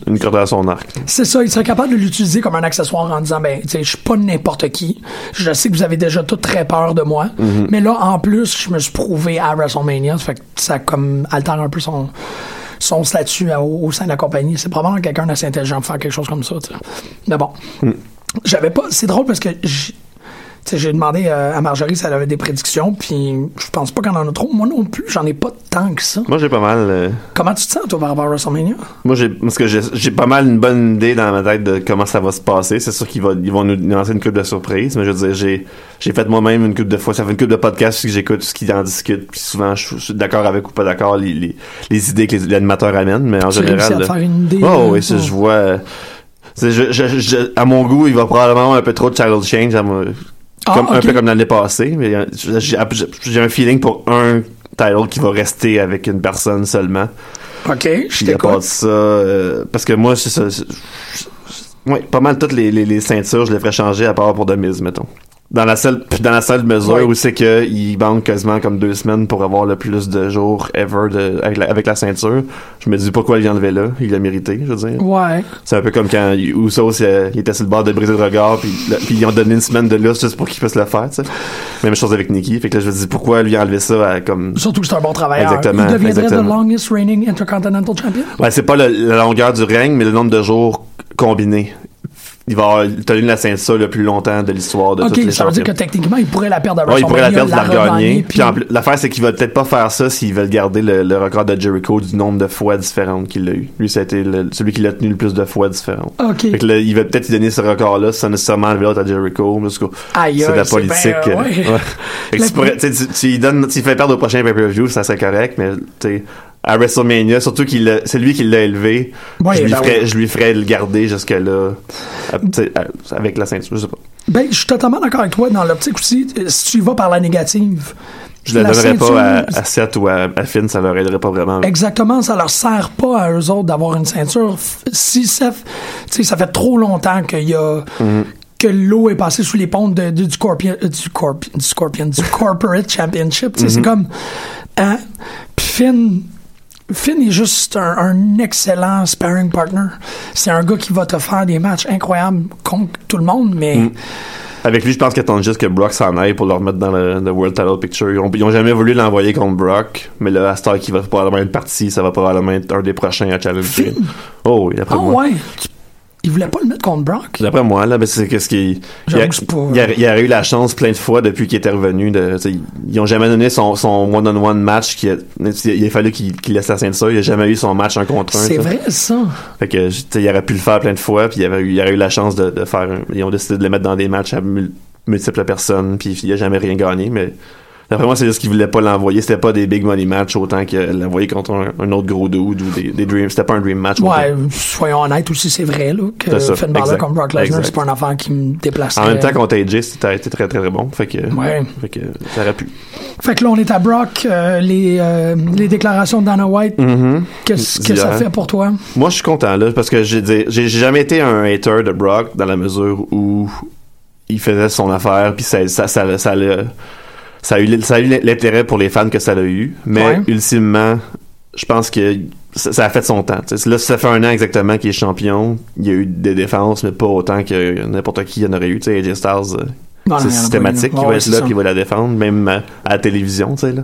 une corde à son arc. C'est ça, il serait capable de l'utiliser comme un accessoire en disant, ben, tu sais, je suis pas n'importe qui. Je sais que vous avez déjà tout très peur de moi. Mm-hmm. Mais là, en plus, je me suis prouvé à WrestleMania. Ça fait que ça, comme, altère un peu son statut au sein de la compagnie. C'est probablement quelqu'un d'assez intelligent pour faire quelque chose comme ça, tu sais. Mais bon. J'avais pas, c'est drôle parce que j'ai demandé à Marjorie si elle avait des prédictions, puis je pense pas qu'on en a trop. Moi non plus, j'en ai pas tant que ça. Moi, j'ai pas mal... Comment tu te sens, toi, par rapport à WrestleMania? Moi, parce que j'ai pas mal une bonne idée dans ma tête de comment ça va se passer. C'est sûr qu'ils vont nous lancer une couple de surprises, mais je veux dire, j'ai fait moi-même une couple de fois. Ça fait une couple de podcasts que j'écoute, ce qu'ils en discutent, puis souvent, je suis d'accord avec ou pas d'accord les idées que l'animateur amène, mais en général... Là, faire une idée, oui, si je vois... à mon goût, il va probablement un peu trop de Charles Change à mon... un peu comme l'année passée, mais j'ai un feeling pour un title qui va rester avec une personne seulement. OK, je t'écoute. Ça, parce que moi, c'est ça. Pas mal toutes les ceintures, je les ferais changer à part pour The Miz, mettons. Dans la seule mesure où c'est qu'il manque quasiment comme 2 semaines pour avoir le plus de jours ever avec la ceinture, je me dis pourquoi il l'a enlevé là, il l'a mérité, je veux dire. Ouais. C'est un peu comme quand Usos il était sur le bord de briser le regard, puis ils ont donné une semaine de lust juste pour qu'il puisse le faire, tu sais. Même chose avec Nikki, fait que là je me dis pourquoi lui enlever ça à, comme... Surtout que c'est un bon travailleur. Exactement. Il deviendrait the longest reigning intercontinental champion? Ouais, c'est pas la longueur du règne, mais le nombre de jours combinés. Il va tenir la ceinture le plus longtemps de l'histoire de toutes les champions. OK, ça veut dire que techniquement, il pourrait la perdre à WrestleMania. Oui, il pourrait la perdre, la regagner. Puis l'affaire, c'est qu'il va peut-être pas faire ça s'il veut garder le record de Jericho du nombre de fois différentes qu'il l'a eu. Lui, ça a été celui qui l'a tenu le plus de fois différentes. OK. Fait que là, il va peut-être lui donner ce record-là sans nécessairement enlever l'autre à Jericho. C'est la politique. Ben, fait que tu fais perdre au prochain pay-per-view, ça serait correct, mais tu sais... à WrestleMania, surtout c'est lui qui l'a élevé. Ouais, je lui ferais le garder jusque-là, avec la ceinture, je sais pas. Ben, je suis totalement d'accord avec toi dans l'optique aussi. Si tu y vas par la négative... Je ne le donnerais pas à Seth ou à Finn, ça leur aiderait pas vraiment. Exactement, ça leur sert pas à eux autres d'avoir une ceinture. Si Seth, tu sais, ça fait trop longtemps que l'eau est passée sous les pontes du Corporate Championship. Mm-hmm. C'est comme... Hein, Finn est juste un excellent sparring partner. C'est un gars qui va te faire des matchs incroyables contre tout le monde, mais... Avec lui, je pense qu'ils attendent juste que Brock s'en aille pour le remettre dans le World Title Picture. Ils ont jamais voulu l'envoyer contre Brock, mais là, à Star qui va probablement être parti, ça va probablement être un des prochains à challenger. Oh oui, d'après moi. Ouais. Il voulait pas le mettre contre Brock. D'après moi, là, ben c'est qu'est-ce qu'il... Il a eu la chance plein de fois depuis qu'il était revenu. Ils ont jamais donné son one-on-one match. Il a fallu qu'il laisse la ceinture. Il a jamais eu son match un contre un. C'est vrai, ça. Fait que, il aurait pu le faire plein de fois. Puis il aurait eu la chance de faire... Ils ont décidé de le mettre dans des matchs à multiples personnes. Puis il a jamais rien gagné, mais... D'après moi, c'est juste qu'ils voulaient pas l'envoyer. C'était pas des big money match autant que l'envoyer contre un autre gros dude ou des dream. C'était pas un dream match. Ouais, soyons honnêtes aussi, c'est vrai, là, que Finn Balor contre Brock Lesnar, c'est pas un affaire qui me déplacerait. En même temps, contre AJ, c'était très, très bon. Fait que ça aurait pu. Fait que là, on est à Brock. Les déclarations de Dana White, qu'est-ce que ça fait pour toi? Moi, je suis content, là, parce que j'ai jamais été un hater de Brock dans la mesure où il faisait son affaire, puis ça le... Ça a eu l'intérêt pour les fans que ça l'a eu, mais ultimement, je pense que ça a fait son temps. T'sais. Là, ça fait 1 an exactement qu'il est champion. Il y a eu des défenses, mais pas autant que n'importe qui en aurait eu. T'sais, AJ Styles, c'est systématique qu'il va être là, puis il va la défendre, même à la télévision. T'sais, là.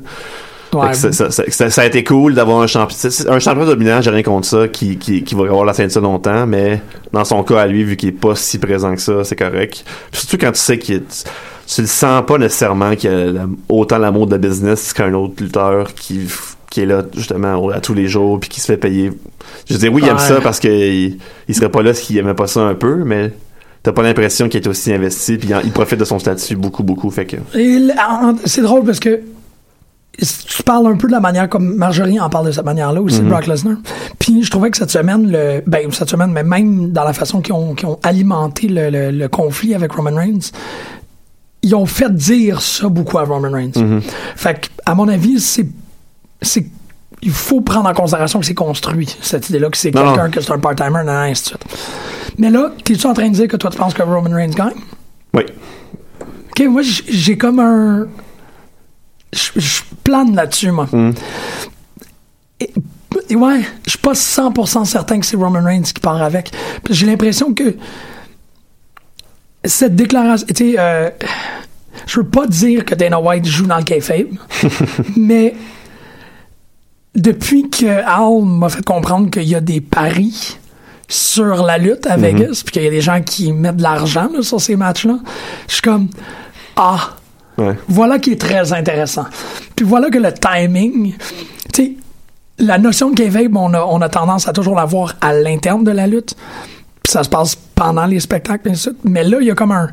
Ouais, ça a été cool d'avoir un champion dominant, j'ai rien contre ça, qui va avoir la ceinture longtemps, mais dans son cas à lui, vu qu'il est pas si présent que ça, c'est correct. Puis surtout quand tu sais qu'il est... Tu le sens pas nécessairement qu'il y a autant l'amour de la business qu'un autre lutteur qui est là justement à tous les jours puis qui se fait payer. Je veux dire, oui, il aime ça parce qu'il serait pas là s'il aimait pas ça un peu, mais t'as pas l'impression qu'il est aussi investi puis il profite de son statut beaucoup, beaucoup. Fait que... c'est drôle parce que tu parles un peu de la manière comme Marjorie en parle de cette manière-là aussi, Brock Lesnar. Puis je trouvais que cette semaine, mais même dans la façon qu'ils ont alimenté le conflit avec Roman Reigns, ils ont fait dire ça beaucoup à Roman Reigns. Fait qu'à mon avis, c'est il faut prendre en considération que c'est construit, cette idée-là, que c'est quelqu'un, que c'est un part-timer, ainsi de suite. Mais là, t'es-tu en train de dire que toi, tu penses que Roman Reigns gagne? Oui. OK, moi, j'ai comme un... Je plane là-dessus, moi. Et ouais, je suis pas 100% certain que c'est Roman Reigns qui part avec. J'ai l'impression que cette déclaration... Tu sais, je veux pas dire que Dana White joue dans le kayfabe, mais... Depuis que Al m'a fait comprendre qu'il y a des paris sur la lutte à Vegas, puis qu'il y a des gens qui mettent de l'argent là, sur ces matchs-là, je suis comme voilà qui est très intéressant. Puis voilà que le timing, tu sais, la notion de kayfabe, on a tendance à toujours la voir à l'interne de la lutte. Puis ça se passe pendant les spectacles, mais là il y a comme un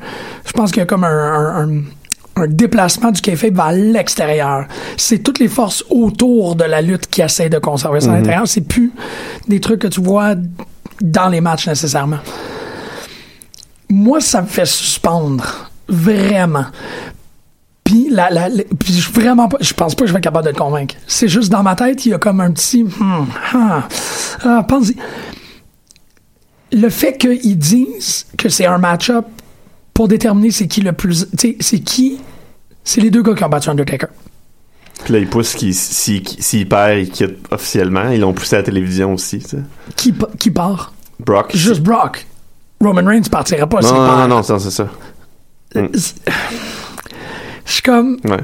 déplacement du kayfabe vers l'extérieur. C'est toutes les forces autour de la lutte qui essaient de conserver ça à l'intérieur. C'est plus des trucs que tu vois dans les matchs nécessairement. Moi, ça me fait suspendre. Vraiment. Puis, je pense pas que je vais être capable de te convaincre. C'est juste dans ma tête, il y a comme un petit... pense-y. Le fait qu'ils disent que c'est un match-up pour déterminer c'est qui le plus... Tu sais, c'est les deux gars qui ont battu Undertaker. Puis là, ils poussent s'il perd, il quitte officiellement. Ils l'ont poussé à la télévision aussi, tu sais. Qui part? Brock. Juste Brock. Roman Reigns partira pas. Non, c'est ça. Je suis comme... Ouais.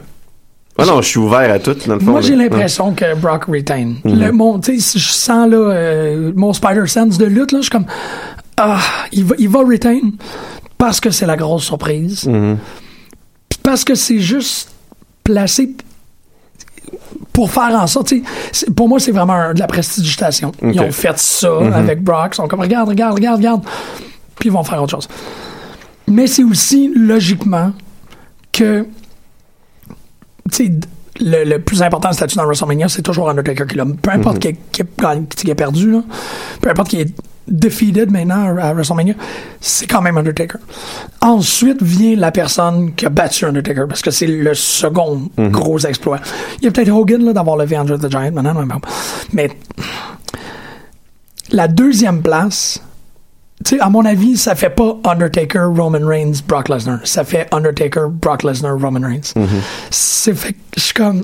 Je suis ouvert à tout, dans le fond. Moi, j'ai l'impression que Brock retain. Tu sais, je sens, là, mon Spider-Sense de lutte, là, je suis comme... il va retain... Parce que c'est la grosse surprise. Parce que c'est juste placé pour faire en sorte... Pour moi, c'est vraiment de la prestidigitation. Okay. Ils ont fait ça avec Brock. Ils sont comme, regarde. Puis ils vont faire autre chose. Mais c'est aussi, logiquement, que... Le plus important statut dans WrestleMania, c'est toujours Undertaker qui l'a. Peu importe qui a perdu, là, peu importe qui est... defeated maintenant à WrestleMania, c'est quand même Undertaker. Ensuite vient la personne qui a battu Undertaker, parce que c'est le second gros exploit. Il y a peut-être Hogan là, d'avoir levé Andre the Giant maintenant, mais la deuxième place, tu sais, à mon avis, ça fait pas Undertaker, Roman Reigns, Brock Lesnar. Ça fait Undertaker, Brock Lesnar, Roman Reigns. C'est fait que je suis comme...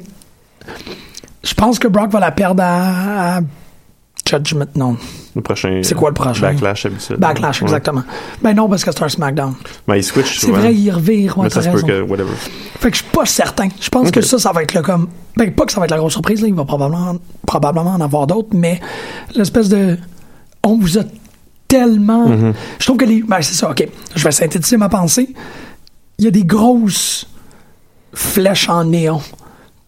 Je pense que Brock va la perdre à Judgment, non. Le prochain... C'est quoi le prochain? Backlash, habituel. Backlash, exactement. Ben non, parce que c'est un SmackDown. Ben, il switch. C'est vrai, il revire. Ouais, mais ça se peut que... Whatever. Fait que je suis pas certain. Je pense que ça va être le comme... Ben, pas que ça va être la grosse surprise, là. Il va probablement en avoir d'autres, mais l'espèce de... On vous a tellement... Je trouve que les... Ben, c'est ça, OK. Je vais synthétiser ma pensée. Il y a des grosses flèches en néon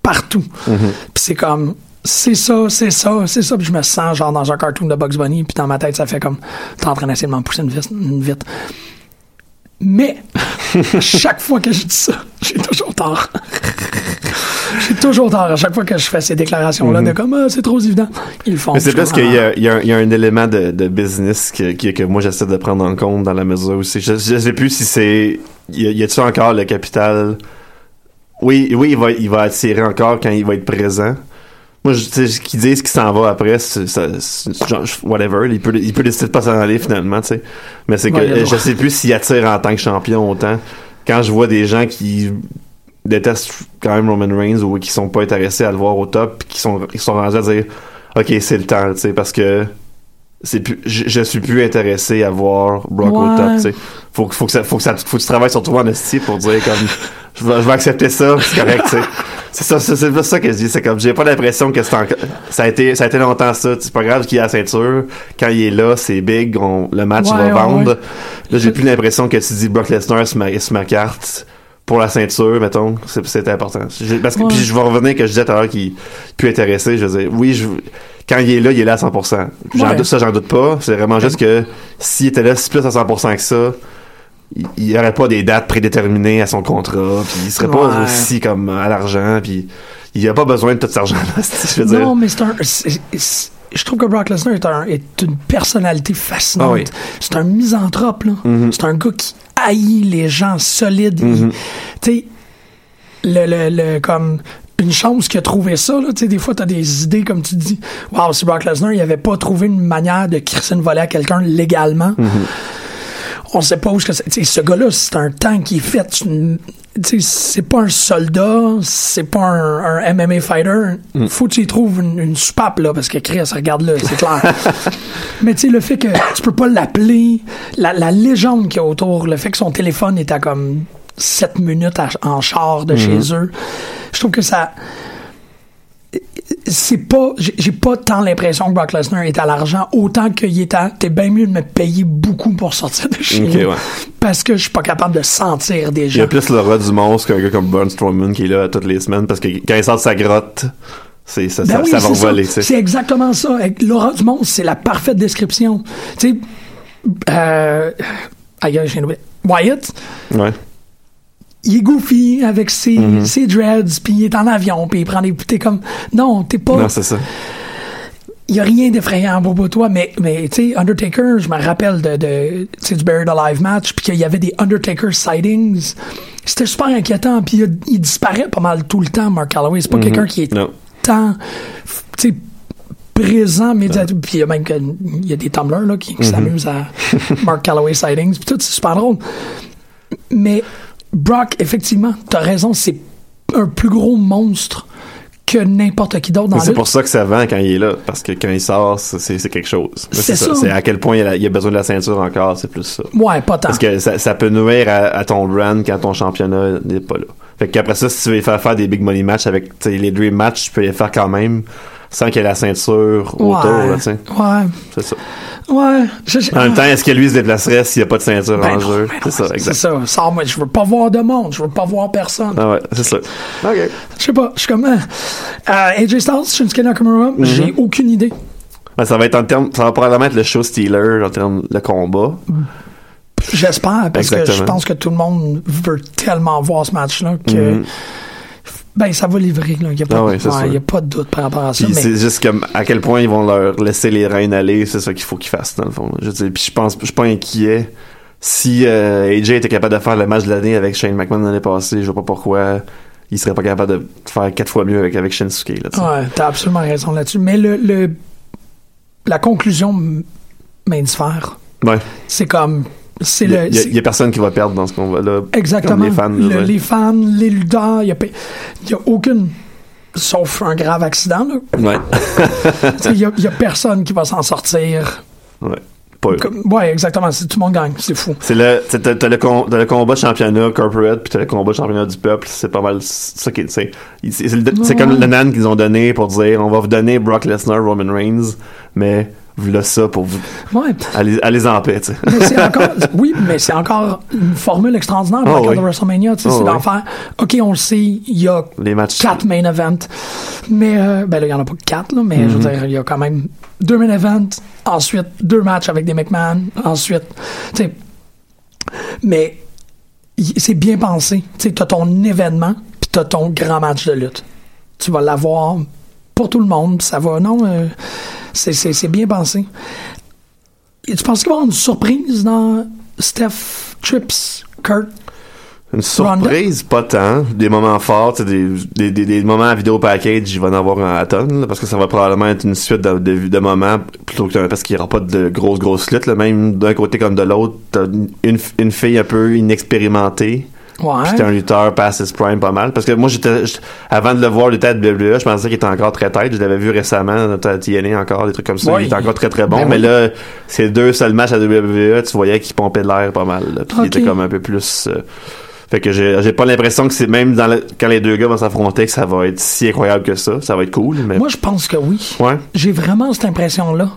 partout. Puis c'est comme... C'est ça. Puis je me sens genre dans un cartoon de Bugs Bunny, puis dans ma tête, ça fait comme t'es en train d'essayer de m'en pousser une vite. Mais, chaque fois que je dis ça, j'ai toujours tort. À chaque fois que je fais ces déclarations-là de comme c'est trop évident, ils le font. Mais c'est parce qu'il y a un élément de business que moi j'essaie de prendre en compte dans la mesure où c'est. Je sais plus si c'est. Y a-t-il encore le capital? Oui, il va attirer encore quand il va être présent. Moi, tu sais, qu'ils disent qu'il s'en va après, c'est whatever, il peut décider de pas s'en aller finalement, tu sais. Mais c'est que je sais plus s'il attire en tant que champion autant. Quand je vois des gens qui détestent quand même Roman Reigns ou qui sont pas intéressés à le voir au top, puis qui sont rangés à dire OK, c'est le temps, tu sais, parce que c'est plus, je suis plus intéressé à voir Brock au top, tu sais. Faut que tu travailles sur toi en esti pour dire comme je vais accepter ça, c'est correct, tu sais. C'est ça que je dis, c'est comme j'ai pas l'impression que ça a été longtemps ça, c'est pas grave qu'il ait la ceinture, quand il est là, c'est big, le match va vendre. Là, j'ai plus l'impression que tu dis Brock Lesnar sur ma carte pour la ceinture, mettons, c'est important. Parce que puis je vais revenir que je disais tout à l'heure qu'il peut intéresser, je veux dire oui, quand il est là à 100%. J'en doute pas, c'est vraiment juste que s'il était là plus à 100% que ça, il n'y aurait pas des dates prédéterminées à son contrat, puis il serait pas aussi comme à l'argent, puis il n'y a pas besoin de tout cet argent-là, je veux dire. Non, mais je trouve que Brock Lesnar est une personnalité fascinante. Ah oui. C'est un misanthrope, là. Mm-hmm. C'est un gars qui haït les gens solides. Mm-hmm. Tu sais, comme... une chance qu'il a trouvé ça, là. Tu sais, des fois, t'as des idées, comme tu dis, wow, si Brock Lesnar, il avait pas trouvé une manière de crisser une volée à quelqu'un légalement, mm-hmm. on sait pas où ce que c'est. Tu sais, ce gars-là, c'est un tank qui est fait. Tu sais, c'est pas un soldat, c'est pas un MMA fighter. Mm. Faut que tu y trouves une soupape, là, parce que Chris, regarde-le, c'est clair. Mais tu sais, le fait que tu peux pas l'appeler, la légende qu'il y a autour, le fait que son téléphone est à comme 7 minutes en char de mm-hmm. chez eux. Je trouve que ça... c'est pas... J'ai pas tant l'impression que Brock Lesnar est à l'argent autant qu'il est à... T'es bien mieux de me payer beaucoup pour sortir de chez nous. Ouais. Parce que je suis pas capable de sentir des gens. Il y a plus l'aura du monstre qu'un gars comme Braun Strowman qui est là toutes les semaines parce que quand il sort de sa grotte... ça va voler. C'est exactement ça. L'aura du monstre, c'est la parfaite description. Tu sais... ailleurs, j'ai oublié. Wyatt. Ouais. Il est goofy avec ses dreads, puis il est en avion, puis il prend des... T'es comme... Non, t'es pas... Non, c'est ça. Il y a rien d'effrayant pour toi, mais tu sais, Undertaker, je me rappelle du Buried Alive match, puis qu'il y avait des Undertaker sightings. C'était super inquiétant, puis il disparaît pas mal tout le temps, Mark Calloway. C'est pas quelqu'un qui est tant... Tu sais, présent, mais puis il y a même des tumblers, là, qui s'amusent à Mark Calloway sightings, puis tout, c'est super drôle. Mais... Brock, effectivement, t'as raison, c'est un plus gros monstre que n'importe qui d'autre dans la lutte. C'est pour ça que ça vend quand il est là, parce que quand il sort, c'est quelque chose. C'est ça. C'est à quel point il a besoin de la ceinture encore, c'est plus ça. Ouais, pas tant. Parce que ça peut nuire à ton brand quand ton championnat n'est pas là. Fait qu'après ça, si tu veux les faire des big money matchs avec les dream matchs, tu peux les faire quand même sans qu'il y ait la ceinture autour. Ouais, tu sais. Ouais. C'est ça. Ouais. En même temps, est-ce que lui se déplacerait s'il n'y a pas de ceinture en jeu? C'est ça, exact. Moi, je veux pas voir de monde, je veux pas voir personne. Ah ouais, c'est ça. OK. Je sais pas, je suis comme... AJ Styles, Shinsuke Nakamura, j'ai aucune idée. Ben, ça va probablement être le show stealer en termes de combat. J'espère, parce que je pense que tout le monde veut tellement voir ce match-là que... Ben, ça va livrer, là. Il n'y a pas de doute par rapport à ça. C'est juste comme à quel point ils vont leur laisser les reins aller, c'est ça qu'il faut qu'ils fassent, dans le fond. Puis je suis pas inquiet. Si AJ était capable de faire le match de l'année avec Shane McMahon l'année passée, je vois pas pourquoi il serait pas capable de faire 4 fois mieux avec Shinsuke, là, t'sais. Ouais, t'as absolument raison là-dessus. Mais la conclusion m'indiffère. Ouais. C'est comme... Il n'y a personne qui va perdre dans ce combat-là. Exactement. Les fans, les lutteurs, il n'y a aucune... Sauf un grave accident, là. Ouais. Il n'y a personne qui va s'en sortir. Ouais. Pas eux. Ouais, exactement. Tout le monde gagne. C'est fou. T'as le combat championnat corporate, puis t'as le combat championnat du peuple. C'est pas mal ça qui... C'est comme le nan qu'ils ont donné pour dire on va vous donner Brock Lesnar, Roman Reigns, mais... Là, ça pour vous. Ouais. Allez en paix, tu sais. Mais c'est encore une formule extraordinaire pour le cas de WrestleMania, tu sais, c'est d'en faire. OK, on le sait, il y a 4 main events. Mais, ben là, il n'y en a pas 4, là, mais je veux dire, il y a quand même 2 main events, ensuite 2 matchs avec des McMahon, ensuite. Tu sais. Mais, c'est bien pensé. Tu sais, t'as ton événement, puis t'as ton grand match de lutte. Tu vas l'avoir pour tout le monde, ça va. Non, c'est bien pensé. Et tu penses qu'il va y avoir une surprise dans Steph, Trips, Kurt? Une surprise, Ronda? Pas tant. Des moments forts, des moments à vidéo package, il va en avoir à tonne, parce que ça va probablement être une suite de moments, plutôt que parce qu'il n'y aura pas de grosses luttes, là, même d'un côté comme de l'autre. T'as une fille un peu inexpérimentée. Ouais. Puis t'es un lutteur past his prime pas mal. Parce que moi, avant de le voir lutter à WWE, je pensais qu'il était encore très tête. Je l'avais vu récemment à TNA encore, des trucs comme ça. Ouais, il était encore très très bon. Mais là, ces 2 seuls matchs à WWE, tu voyais qu'il pompait de l'air pas mal. Puis il était comme un peu plus... Fait que j'ai pas l'impression que c'est même quand les 2 gars vont s'affronter que ça va être si incroyable que ça. Ça va être cool. Mais... Moi, je pense que oui. Ouais. J'ai vraiment cette impression-là.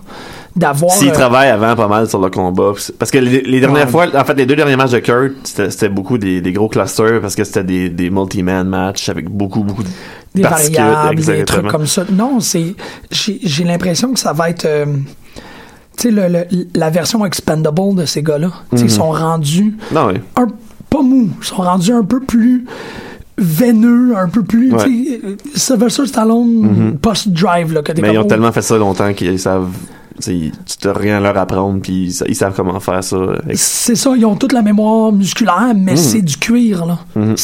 S'ils travaillent avant pas mal sur le combat. Parce que les dernières fois, en fait, les 2 derniers matchs de Kurt, c'était beaucoup des gros clusters parce que c'était des multi-man matchs avec beaucoup de des variables, des trucs comme ça. Non, j'ai l'impression que ça va être tu sais, la version expandable de ces gars-là. Mm-hmm. Ils sont rendus pas mous, ils sont rendus un peu plus veineux, un peu plus Sylvester Stallone, post-drive là, que t'es. Mais ils ont tellement fait ça longtemps qu'ils savent, tu n'as rien à leur apprendre, puis ils savent comment faire ça. C'est ça, ils ont toute la mémoire musculaire, mais c'est du cuir là. Mm-hmm.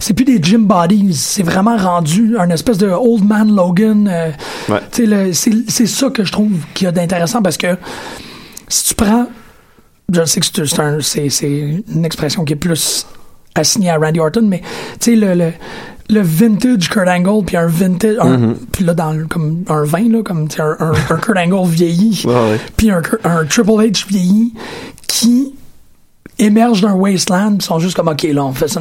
C'est plus des gym bodies, c'est vraiment rendu un espèce de old man Logan. C'est ça que je trouve qu'il y a d'intéressant, parce que si tu prends, je sais que c'est une expression qui est plus assigné à Randy Orton, mais tu sais, le vintage Kurt Angle, puis un vintage, puis là dans comme un 20 là, comme un Kurt Angle vieilli, puis un Triple H vieilli, qui émerge d'un wasteland, pis sont juste comme ok là on fait ça.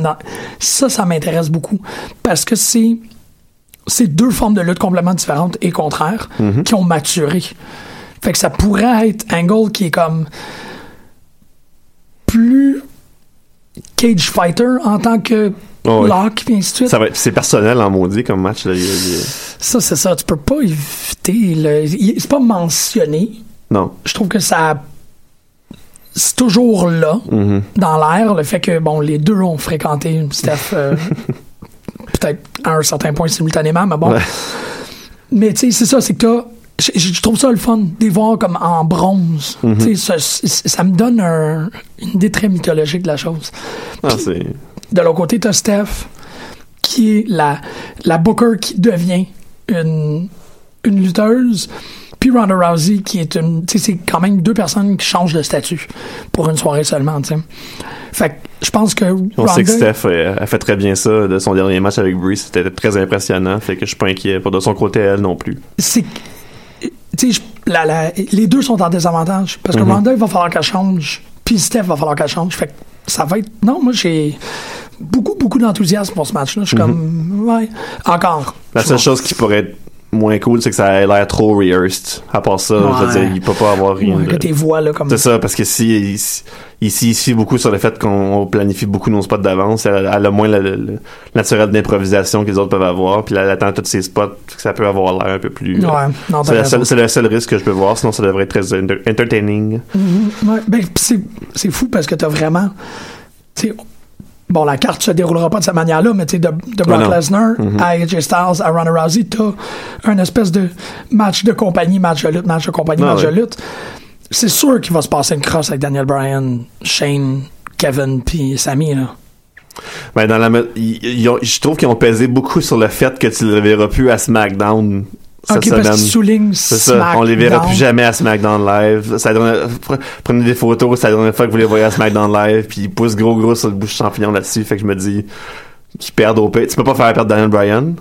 Ça m'intéresse beaucoup, parce que c'est deux formes de lutte complètement différentes et contraires qui ont maturé. Fait que ça pourrait être Angle qui est comme plus cage fighter en tant que lock, puis ainsi de suite. Ça va être, c'est personnel en maudit comme match. Là, ça, c'est ça. Tu peux pas éviter. C'est pas mentionné. Non. Je trouve que ça... C'est toujours là, dans l'air, le fait que, bon, les deux ont fréquenté Steph peut-être à un certain point simultanément, mais bon. Ouais. Mais tu sais, c'est ça, c'est que t'as... Je trouve ça le fun, des voir comme en bronze. Mm-hmm. Ça me donne une idée très mythologique de la chose. Puis, de l'autre côté, t'as Steph, qui est la booker qui devient une lutteuse, puis Ronda Rousey, qui est c'est quand même deux personnes qui changent de statut pour une soirée seulement, tu sais. Fait que je pense que on sait que Steph a fait très bien ça de son dernier match avec Bree, c'était très impressionnant, fait que je suis pas inquiet pour de son côté elle non plus. C'est... Tu sais, les deux sont en désavantage. Parce que Ronda, il va falloir qu'elle change. Puis Steph, va falloir qu'elle change. Fait que ça va être... Non, moi, j'ai beaucoup d'enthousiasme pour ce match-là. Je suis comme... Ouais. Encore. La seule chose qui pourrait être moins cool, c'est que ça a l'air trop rehearsed. À part ça, je veux dire, il peut pas avoir rien de... que tes voix, là, comme... C'est ça, parce que si... Ici, il se fie beaucoup sur le fait qu'on planifie beaucoup nos spots d'avance. Elle a moins le naturel d'improvisation que les autres peuvent avoir. Puis elle attend tous ces spots, ça peut avoir l'air un peu plus... Ouais, non, c'est le seul risque que je peux voir. Sinon, ça devrait être très entertaining. Mm-hmm. Ouais, ben, c'est fou parce que t'as vraiment... T'sais, bon, la carte se déroulera pas de cette manière-là, mais t'sais, de Brock Lesnar à AJ Styles, à Ronda Rousey, t'as une espèce de match de compagnie, match de lutte, match de compagnie, match de lutte. C'est sûr qu'il va se passer une crosse avec Daniel Bryan, Shane, Kevin puis Sami là. Ben je trouve qu'ils ont pesé beaucoup sur le fait que tu le verras plus à SmackDown cette semaine. Parce qu'ils soulignent SmackDown. On les verra plus jamais à SmackDown Live. Prenez des photos, c'est la dernière fois que vous les voyez à SmackDown Live, puis ils poussent gros sur le bout de champignon là-dessus, fait que je me dis qu'ils perdent au pire. Tu peux pas faire perdre Daniel Bryan.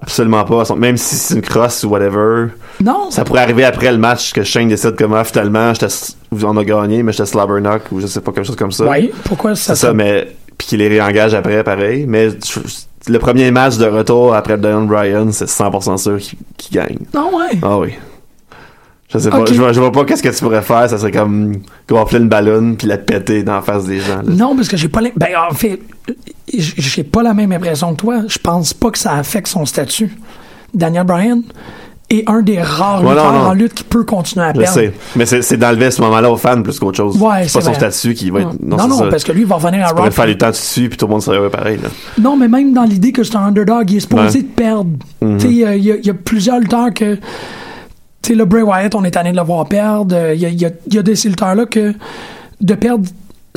Absolument pas, même si c'est une crosse ou whatever. Non, ça pourrait arriver après le match que Shane décide comment finalement on a gagné mais j'étais slobberknock ou je sais pas, quelque chose comme ça. Oui, pourquoi ça? C'est ça, mais puis qu'il les réengage après pareil, mais le premier match de retour après Daniel Bryan, c'est 100% sûr qu'il gagne. Non, ouais. Ah oui. Je sais pas, je vois pas qu'est-ce que tu pourrais faire, ça serait comme gonfler une ballonne puis la péter dans la face des gens. Là. Non, parce que j'ai pas en fait, j'ai pas la même impression que toi. Je pense pas que ça affecte son statut. Daniel Bryan est un des rares lutteurs en lutte qui peut continuer à perdre. Je sais, mais c'est d'enlever ce moment-là aux fans plus qu'autre chose. Ouais, c'est pas son statut qui va être... Non, parce que lui, il va revenir à Raw. Il va faire le temps dessus, puis tout le monde serait pareil. Là. Non, mais même dans l'idée que c'est un underdog, il est supposé de perdre. Mm-hmm. Tu sais, il y a plusieurs lutteurs que... Tu sais, le Bray Wyatt, on est tanné de le voir perdre. Il y a des lutteurs-là que de perdre,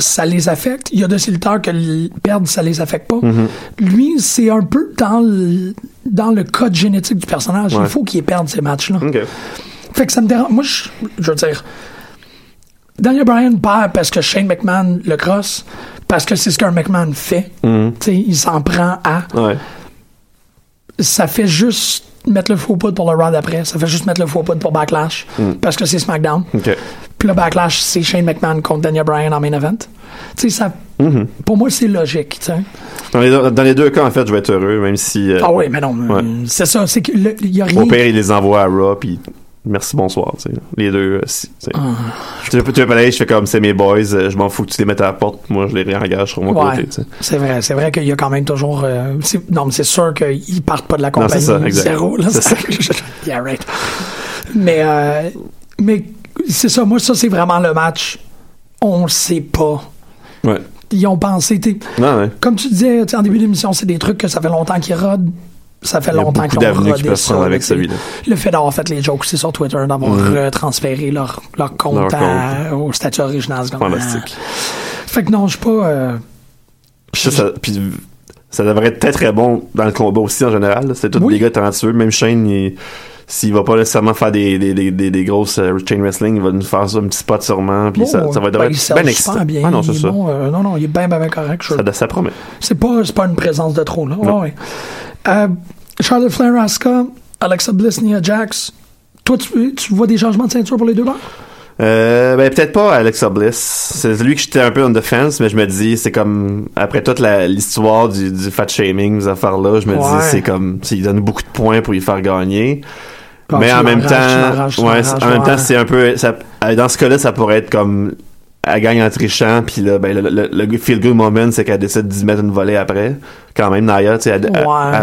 ça les affecte. Il y a de ces lutteurs que perdre, ça les affecte pas. Mm-hmm. Lui, c'est un peu dans le code génétique du personnage. Ouais. Il faut qu'il perde ces matchs-là. Okay. Fait que ça me dérange. Moi, je veux dire, Daniel Bryan perd parce que Shane McMahon le crosse, parce que c'est ce qu'un McMahon fait. Mm-hmm. Tu sais, il s'en prend à... Ouais. Ça fait juste... mettre le faux poudre pour le Raw d'après. Ça fait juste mettre le faux poudre pour Backlash, parce que c'est SmackDown. Okay. Puis le Backlash, c'est Shane McMahon contre Daniel Bryan en main event. Tu sais, ça... Mm-hmm. Pour moi, c'est logique, tu sais. Dans les deux cas, en fait, je vais être heureux, même si... Ah oui, mais non, ouais. C'est ça, c'est que... Il y a rien... Au pire, il les envoie à Raw, puis... Merci, bonsoir, tu sais. Les deux, tu veux pas aller, je fais comme, c'est mes boys, je m'en fous que tu les mettes à la porte, moi, je les réengage sur mon côté, tu sais. C'est vrai qu'il y a quand même toujours, non, mais c'est sûr qu'ils partent pas de la compagnie. Non, c'est ça, exact. Zéro, là. C'est ça. Yeah, right. Mais c'est ça, moi, ça, c'est vraiment le match. On le sait pas. Ouais. Ils ont pensé, tu sais. Ouais. Comme tu disais en début d'émission, c'est des trucs que ça fait longtemps qu'ils rodent. Ça fait longtemps qu'ils ont rodé ça. Avec celui-là. Le fait d'avoir fait les jokes aussi sur Twitter, d'avoir retransféré leur compte au statut original. Fantastique. Fait que non, je suis pas... Ça devrait être très bon dans le combat aussi en général. Là. C'est tous des gars talentueux. Même Shane, s'il va pas nécessairement faire des grosses chain wrestling, il va nous faire ça, un petit spot sûrement. Puis ça va être bien excitant. Bien. Ah non, c'est ça. Non, il est bien, bien, bien correct. Ça promet. C'est pas une présence de trop. Là. Ouais. Charlotte Flair, Asuka, Alexa Bliss, Nia Jax. Toi, tu vois des changements de ceinture pour les deux là? Peut-être pas Alexa Bliss. C'est lui que j'étais un peu on the fence, mais je me dis, c'est comme, après toute l'histoire du fat shaming, ces affaires-là, je me dis, c'est comme, il donne beaucoup de points pour y faire gagner. Quand mais en même temps, en même temps, c'est un peu, ça, dans ce cas-là, ça pourrait être comme, elle gagne en trichant, puis là, ben, le feel good moment, c'est qu'elle décide d'y mettre une volée après. Quand même, Naya, tu sais, elle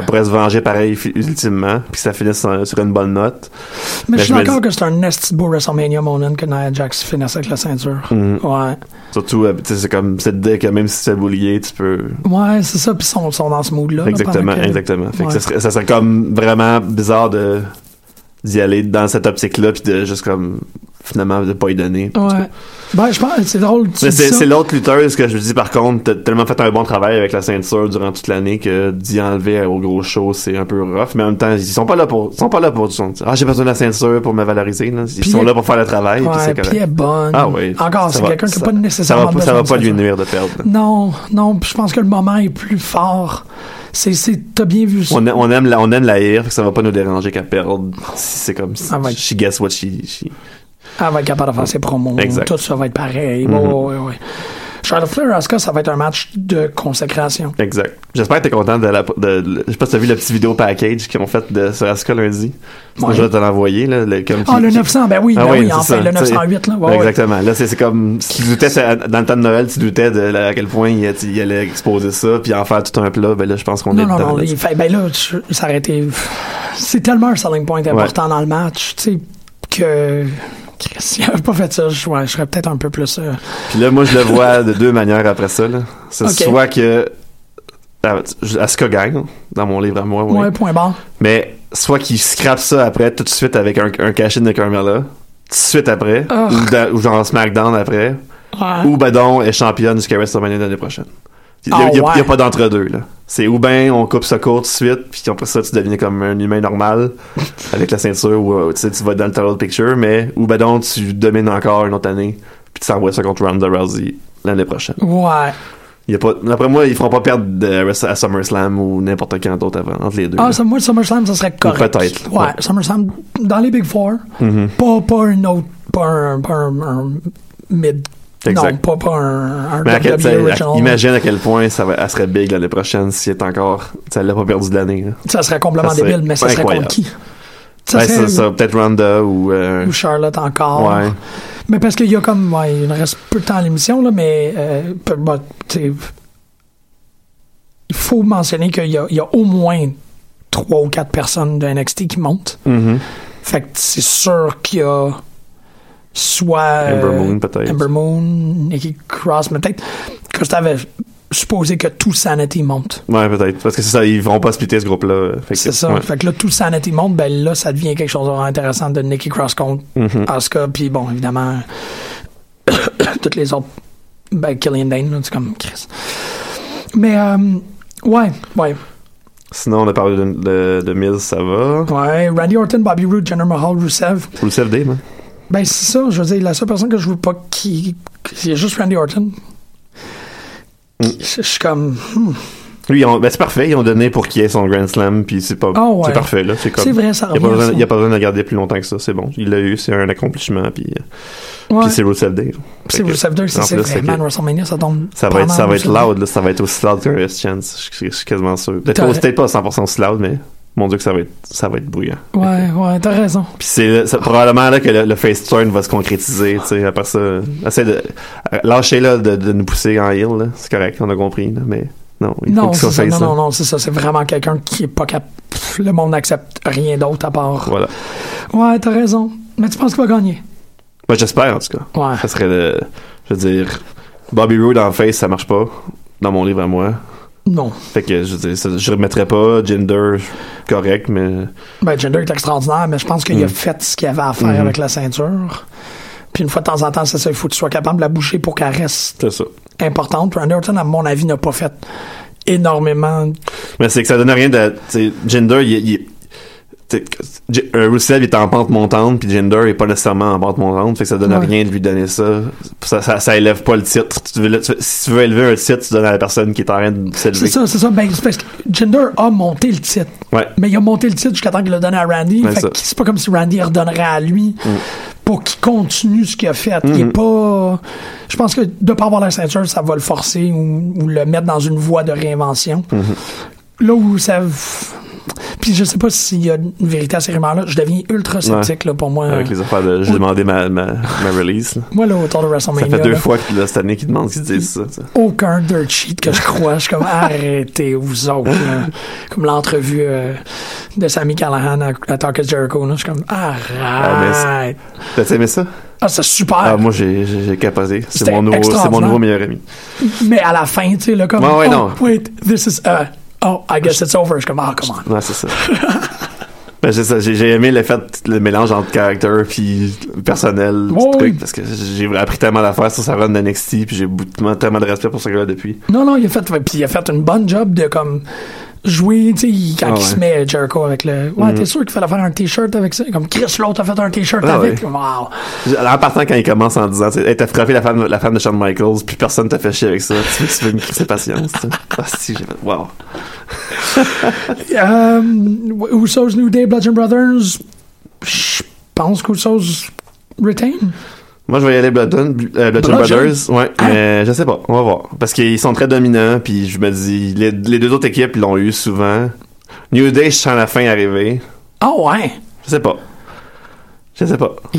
pourrait se venger pareil, ultimement, puis ça finisse sur une bonne note. Mais je suis d'accord que c'est un nasty beau WrestleMania moment que Nia Jax finisse avec la ceinture. Mm-hmm. Ouais. Surtout, tu sais, c'est comme, c'est de dire que même si c'est boulier, tu peux. Ouais, c'est ça, puis ils sont dans ce mood-là. Exactement. Fait que ça serait comme vraiment bizarre d'y aller dans cette optique-là, puis de juste comme. Finalement, de pas y donner. Ouais. Ben, je pense, c'est drôle. C'est l'autre lutteuse que je dis, par contre, t'as tellement fait un bon travail avec la ceinture durant toute l'année que d'y enlever au gros show, c'est un peu rough. Mais en même temps, ils sont pas là pour j'ai besoin de la ceinture pour me valoriser, là. Ils sont là pour faire le travail. Ouais, puis elle est bonne. Ah oui. Encore, c'est quelqu'un qui n'a pas nécessairement besoin de ça. Ça va pas lui nuire de perdre. Non, je pense que le moment est plus fort. T'as bien vu ça. On aime la haïr, ça va pas nous déranger qu'elle perde. C'est comme si she guess what she... Elle va être capable de faire ses promos. Exact. Tout ça va être pareil. Mm-hmm. Ouais. Charlotte Flair, Asuka, ça va être un match de consécration. Exact. J'espère que t'es content de je sais pas si t'as vu la petite vidéo package qu'ils ont faite sur Asuka lundi. Ouais. Je vais te l'envoyer. Le 900, ben oui, enfin, le 908. Là. Ouais, exactement. Ouais. Là, c'est comme... dans le temps de Noël, tu doutais à quel point il allait exposer ça puis en faire tout un plat. Ben là, je pense qu'on est dedans. Ça aurait été... C'est tellement un selling point important dans le match, tu sais, que... Si j'avais pas fait ça, je serais peut-être un peu plus... Puis là, moi, je le vois de deux manières après ça. Là. C'est soit que... Asuka gagne, dans mon livre à moi. Oui, point barre. Mais soit qu'il scrape ça après, tout de suite, avec un cash-in de Carmella, tout de suite après, ou genre SmackDown après, ou Badon est championne jusqu'à WrestleMania l'année prochaine. Il n'y a pas d'entre-deux, là. C'est ou bien on coupe ça court tout de suite, puis après ça, tu deviens comme un humain normal avec la ceinture, ou tu vas dans le title picture, mais ou ben donc tu domines encore une autre année, puis tu t'envoies ça contre Ronda Rousey l'année prochaine. Ouais. Après moi, ils feront pas perdre à SummerSlam ou n'importe quand d'autre avant, entre les deux. Moi, SummerSlam, ça serait correct. Peut-être. Ouais, SummerSlam, dans les Big Four, pas un autre, pas un mid. Exact. Non, pas un WWE original. Imagine à quel point elle serait big l'année prochaine si elle est encore... Elle l'a pas perdu de l'année. Là. Ça serait complètement débile, mais ça serait contre qui? Ça serait peut-être Ronda ou Charlotte encore. Ouais. Mais parce qu'il y a comme... il nous reste peu de temps à l'émission, là, mais... il faut mentionner qu'il y a au moins 3 ou 4 personnes de NXT qui montent. Mm-hmm. Fait que c'est sûr qu'il y a... soit Ember Moon, Nikki Cross, mais peut-être que je t'avais supposé que tout Sanity monte. Ouais, peut-être, parce que c'est ça, ils vont pas splitter ce groupe-là. Fait que là, tout Sanity monte, ben là, ça devient quelque chose de vraiment intéressant de Nikki Cross contre Asuka, puis bon, évidemment, toutes les autres, ben, Killian Dane, c'est comme Chris. Mais, ouais. Sinon, on a parlé de Miz, ça va. Ouais, Randy Orton, Bobby Roode, Jinder Mahal, Rusev Day, hein? Ben, c'est ça, je veux dire, la seule personne que je veux pas c'est juste Randy Orton. Je suis comme... Lui, c'est parfait, ils ont donné pour qu'il ait son Grand Slam, puis c'est pas... Oh, ouais. C'est parfait, là. C'est comme... C'est vrai, ça revient. Il n'y a pas besoin de le garder plus longtemps que ça, c'est bon. Il l'a eu, c'est un accomplissement, puis c'est Rusev Day. C'est Rusev Day, c'est vraiment WrestleMania, ça tombe... Ça va être loud, là. Ça va être aussi loud que Rest Chance, je suis quasiment sûr. Peut-être pas 100% aussi loud, mais... Mon Dieu que ça va être bruyant. Ouais, t'as raison. Puis c'est probablement là que le face turn va se concrétiser, tu sais, après ça. Essaye de lâcher là de nous pousser en heel, là, c'est correct, on a compris, là, mais non, non, c'est ça, c'est vraiment quelqu'un qui est pas capable, le monde n'accepte rien d'autre à part. Voilà. Ouais, t'as raison. Mais tu penses qu'il va gagner? Ben, j'espère, en tout cas. Ouais. Ça serait le... Je veux dire, Bobby Roode en face, ça marche pas. Dans mon livre à moi. Non. Fait que, je veux dire, je remettrais pas Jinder, correct, mais... Ben, Jinder est extraordinaire, mais je pense qu'il a fait ce qu'il avait à faire avec la ceinture. Puis une fois de temps en temps, c'est ça, il faut que tu sois capable de la boucher pour qu'elle reste importante. Randy Orton, à mon avis, n'a pas fait énormément. Mais c'est que ça donne rien de... Jinder, Rusev est en pente montante, puis Jinder est pas nécessairement en pente montante, fait que ça donne rien de lui donner ça. Ça élève pas le titre. Si tu veux élever un titre, tu donnes à la personne qui est en train de s'élever. C'est ça. Ben, parce que Jinder a monté le titre. Ouais. Mais il a monté le titre jusqu'à temps qu'il l'a donné à Randy. Ben, fait que c'est pas comme si Randy redonnerait à lui pour qu'il continue ce qu'il a fait. Il est pas... Je pense que de pas avoir la ceinture, ça va le forcer ou le mettre dans une voie de réinvention. Là où ça... Puis je sais pas s'il y a une vérité à ces rumeurs-là. Je deviens ultra sceptique, là, pour moi. Avec les affaires de... J'ai demandé ma release. Là. Moi, là, autour de WrestleMania... Ça fait deux fois que, là, cette année qu'ils demandent qu'ils disent ça. Aucun dirt sheet que je crois. Je suis comme, arrêtez, vous autres. Là. Comme l'entrevue de Sami Callihan à Talk Jericho. Là. Je suis comme, arrête. T'as aimé ça? Ah, c'est super. Ah, moi, j'ai capoté. C'est mon nouveau meilleur ami. Mais à la fin, tu sais, là, comme... Wait, this is... Oh, I guess it's over. Je suis comme, oh, come on. Ouais, c'est ça. Ben, j'ai aimé le mélange entre caractère puis personnel. Oh, truc, oui. Parce que j'ai appris tellement d'affaires sur sa run d'NXT, puis j'ai tellement de respect pour ce gars-là depuis. Non, il a fait une bonne job de comme jouer, tu sais, quand il se met Jericho avec le... Ouais, t'es sûr qu'il fallait faire un t-shirt avec ça? Comme Chris, l'autre a fait un t-shirt avec. Ouais. Wow. Alors, en partant, quand il commence en disant, hey, t'as frappé la femme de Shawn Michaels, puis personne t'a fait chier avec ça. Tu veux me crisser patience, tu sais. Ah, si, j'ai fait... Wow. Usos, New Day, Bludgeon Brothers. Je pense qu'Usos retain. Moi, je vais y aller Bludgeon Brothers. Ouais, mais je sais pas. On va voir. Parce qu'ils sont très dominants. Puis je me dis, les deux autres équipes, ils l'ont eu souvent. New Day, je sens la fin arriver. Ah ouais? Je sais pas. Mais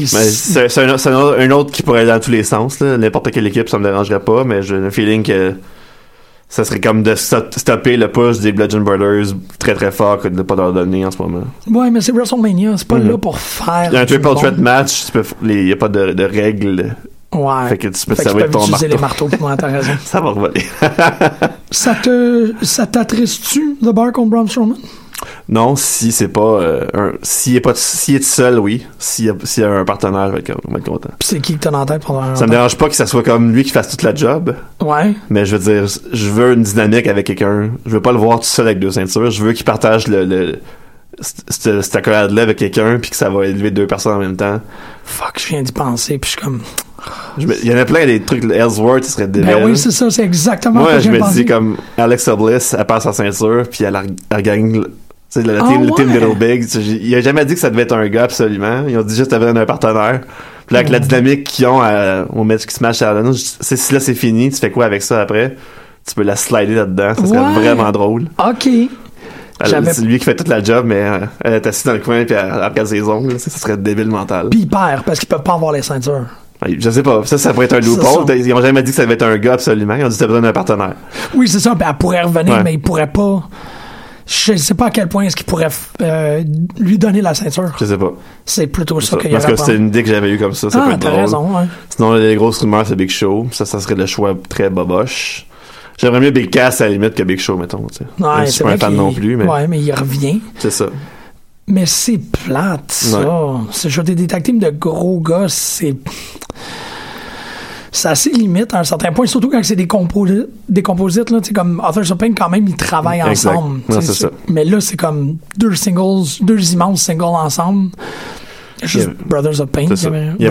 c'est un autre qui pourrait aller dans tous les sens. Là. N'importe quelle équipe, ça me dérangerait pas. Mais j'ai le feeling que ça serait comme de stopper le push des Bludgeon Brothers très très fort que de ne pas leur donner en ce moment. Ouais, mais c'est WrestleMania, c'est pas là pour faire. Il y a un triple threat match, il n'y a pas de règles. Ouais. Fait que tu peux servir ton marteau. Les marteaux pour moi, t'as raison. Ça va revoler. Ça t'attriste-tu, The Bar contre Braun Strowman? Non, si c'est pas s'il est seul, oui. S'il y a un partenaire, je vais être content. Pis c'est qui que t'as en tête pendant longtemps? Ça me dérange pas que ça soit comme lui qui fasse toute la job. Ouais. Mais je veux dire, je veux une dynamique avec quelqu'un. Je veux pas le voir tout seul avec deux ceintures. Je veux qu'il partage cette accolade-là avec quelqu'un, puis que ça va élever deux personnes en même temps. Fuck, je viens d'y penser, puis je suis comme... Il y en a plein des trucs, Ellsworth, il serait débile. Ben oui, c'est ça, c'est exactement ce que j'ai pensé. Moi, je me dis comme Alexa Bliss, elle passe sa ceinture, puis elle gagne... Team Little Big, il a jamais dit que ça devait être un gars absolument. Ils ont dit juste qu'ils avaient un partenaire. Puis là, avec la dynamique qu'ils ont au match qui Smash Challenge, si là c'est fini, tu fais quoi avec ça après? Tu peux la slider là-dedans. Ça serait vraiment drôle. OK. C'est lui qui fait toute la job, mais elle est assise dans le coin puis elle regarde ses ongles. Ça serait débile mental. Puis il perd parce qu'ils peuvent pas avoir les ceintures. Je sais pas, ça pourrait être un loophole. Ils ont jamais dit que ça devait être un gars absolument. Ils ont dit que ça avait besoin d'un partenaire. Oui, c'est ça. Ben, elle pourrait revenir, mais il pourrait pas. Je sais pas à quel point est-ce qu'il pourrait lui donner la ceinture. Je sais pas. C'est plutôt ça qu'il y a. Parce que c'était une idée que j'avais eue comme ça. Ça peut être drôle. Raison, ouais. Sinon, les grosses rumeurs, c'est Big Show. Ça serait le choix très boboche. J'aimerais mieux Big Cass à la limite que Big Show, mettons. Tu sais. Ouais, je suis pas un fan non plus. Mais... Ouais, mais il revient. C'est ça. Mais c'est plate, ça. Ouais. C'est juste des tag-teams de gros gars, c'est... Ça s'y limite à un certain point, surtout quand c'est des composites, là, comme Authors of Pain, quand même, ils travaillent ensemble. Non, c'est ça. Mais là, c'est comme deux immenses singles ensemble. Juste Brothers of Pain. Il y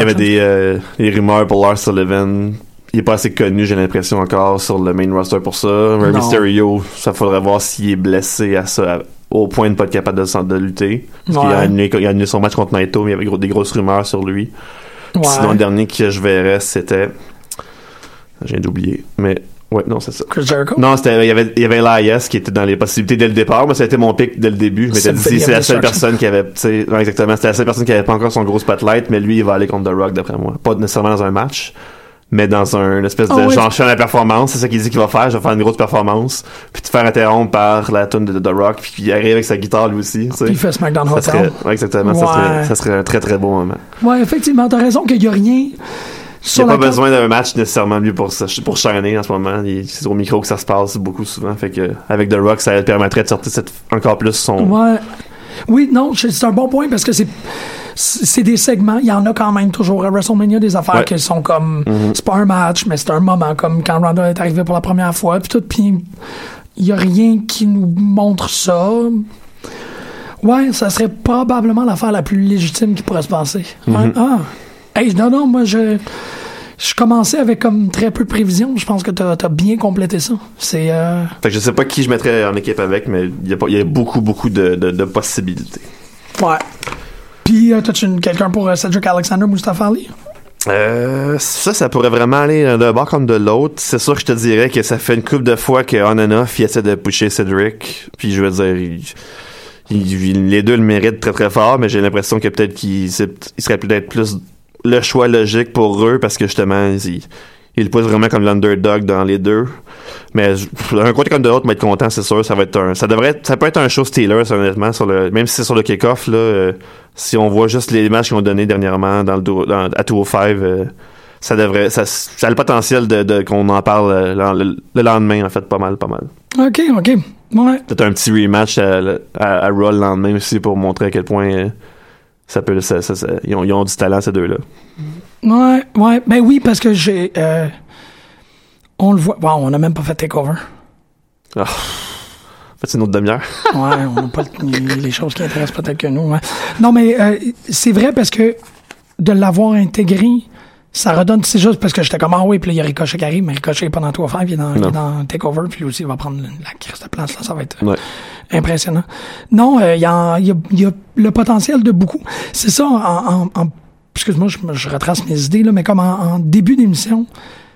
avait des rumeurs pour Lars Sullivan. Il n'est pas assez connu, j'ai l'impression, encore, sur le main roster pour ça. Rey Mysterio, ça faudrait voir s'il est blessé à ça, au point de ne pas être capable de lutter. Il a annulé son match contre Naito, mais il y avait des grosses rumeurs sur lui. Ouais. Sinon, le dernier que je verrais, c'était... J'ai oublié, mais... Ouais, non, c'est ça. Chris Jericho? Non, il y avait Elias qui était dans les possibilités dès le départ. Moi, ça a été mon pic dès le début. Je m'étais dit, c'est la seule personne qui avait... Non, exactement, c'était la seule personne qui avait pas encore son gros spotlight, mais lui, il va aller contre The Rock, d'après moi. Pas nécessairement dans un match, mais dans un espèce de genre je fais la performance, c'est ça qu'il dit qu'il va faire, je vais faire une grosse performance, puis te faire interrompre par la tune de The Rock, puis qu'il arrive avec sa guitare lui aussi, tu sais. Puis il fait SmackDown Hotel. Exactement, ouais. Ça serait un très très beau moment. Ouais, effectivement, t'as raison qu'il y a rien. Il n'y a pas besoin d'un match nécessairement mieux pour shiner en ce moment. C'est au micro que ça se passe beaucoup souvent. Fait que avec The Rock, ça permettrait de sortir encore plus son. Ouais. Oui, non, c'est un bon point parce que c'est des segments. Il y en a quand même toujours à WrestleMania des affaires qui sont comme c'est pas un match, mais c'est un moment comme quand Ronda est arrivé pour la première fois, puis tout. Puis il y a rien qui nous montre ça. Ouais, ça serait probablement l'affaire la plus légitime qui pourrait se passer. Mm-hmm. Ah. Hey, non, moi, je commençais avec comme très peu de prévisions. Je pense que t'as bien complété ça. C'est, Fait que je sais pas qui je mettrais en équipe avec, mais il y a beaucoup de possibilités. Ouais. Puis, t'as-tu quelqu'un pour Cedric Alexander, Mustafa Ali? Ça pourrait vraiment aller d'un bord comme de l'autre. C'est sûr que je te dirais que ça fait une couple de fois que on and off, il essaie de pusher Cedric. Puis, je veux dire... les deux le méritent très, très fort, mais j'ai l'impression que peut-être qu'il serait peut-être plus... le choix logique pour eux parce que justement ils le poussent vraiment comme l'underdog dans les deux, mais d'un côté comme de l'autre, mais être content, c'est sûr. Ça peut être un show stealer, honnêtement, même si c'est sur le kick-off là, si on voit juste les matchs qu'ils ont donné dernièrement à 205, ça a le potentiel de qu'on en parle le lendemain, en fait, pas mal. OK. Ouais. Peut-être un petit rematch à Raw le lendemain aussi pour montrer à quel point ils ont du talent, ces deux-là. Ouais. Ben oui, parce que j'ai... on le voit... Wow, on n'a même pas fait Takeover. Ah! En fait, c'est une autre demi-heure. Ouais, on n'a pas les choses qui intéressent peut-être que nous. Ouais. Non, mais c'est vrai parce que de l'avoir intégré, ça redonne... C'est juste parce que j'étais comme « Ah oui! » Puis là, il y a Ricochet qui arrive, mais Ricochet n'est pas dans 205, il est dans Takeover, puis lui aussi, il va prendre la crise de place. Là, ça va être... Ouais. Impressionnant. Non, il y a le potentiel de beaucoup. C'est ça, excuse-moi, je retrace mes idées, là, mais comme en début d'émission,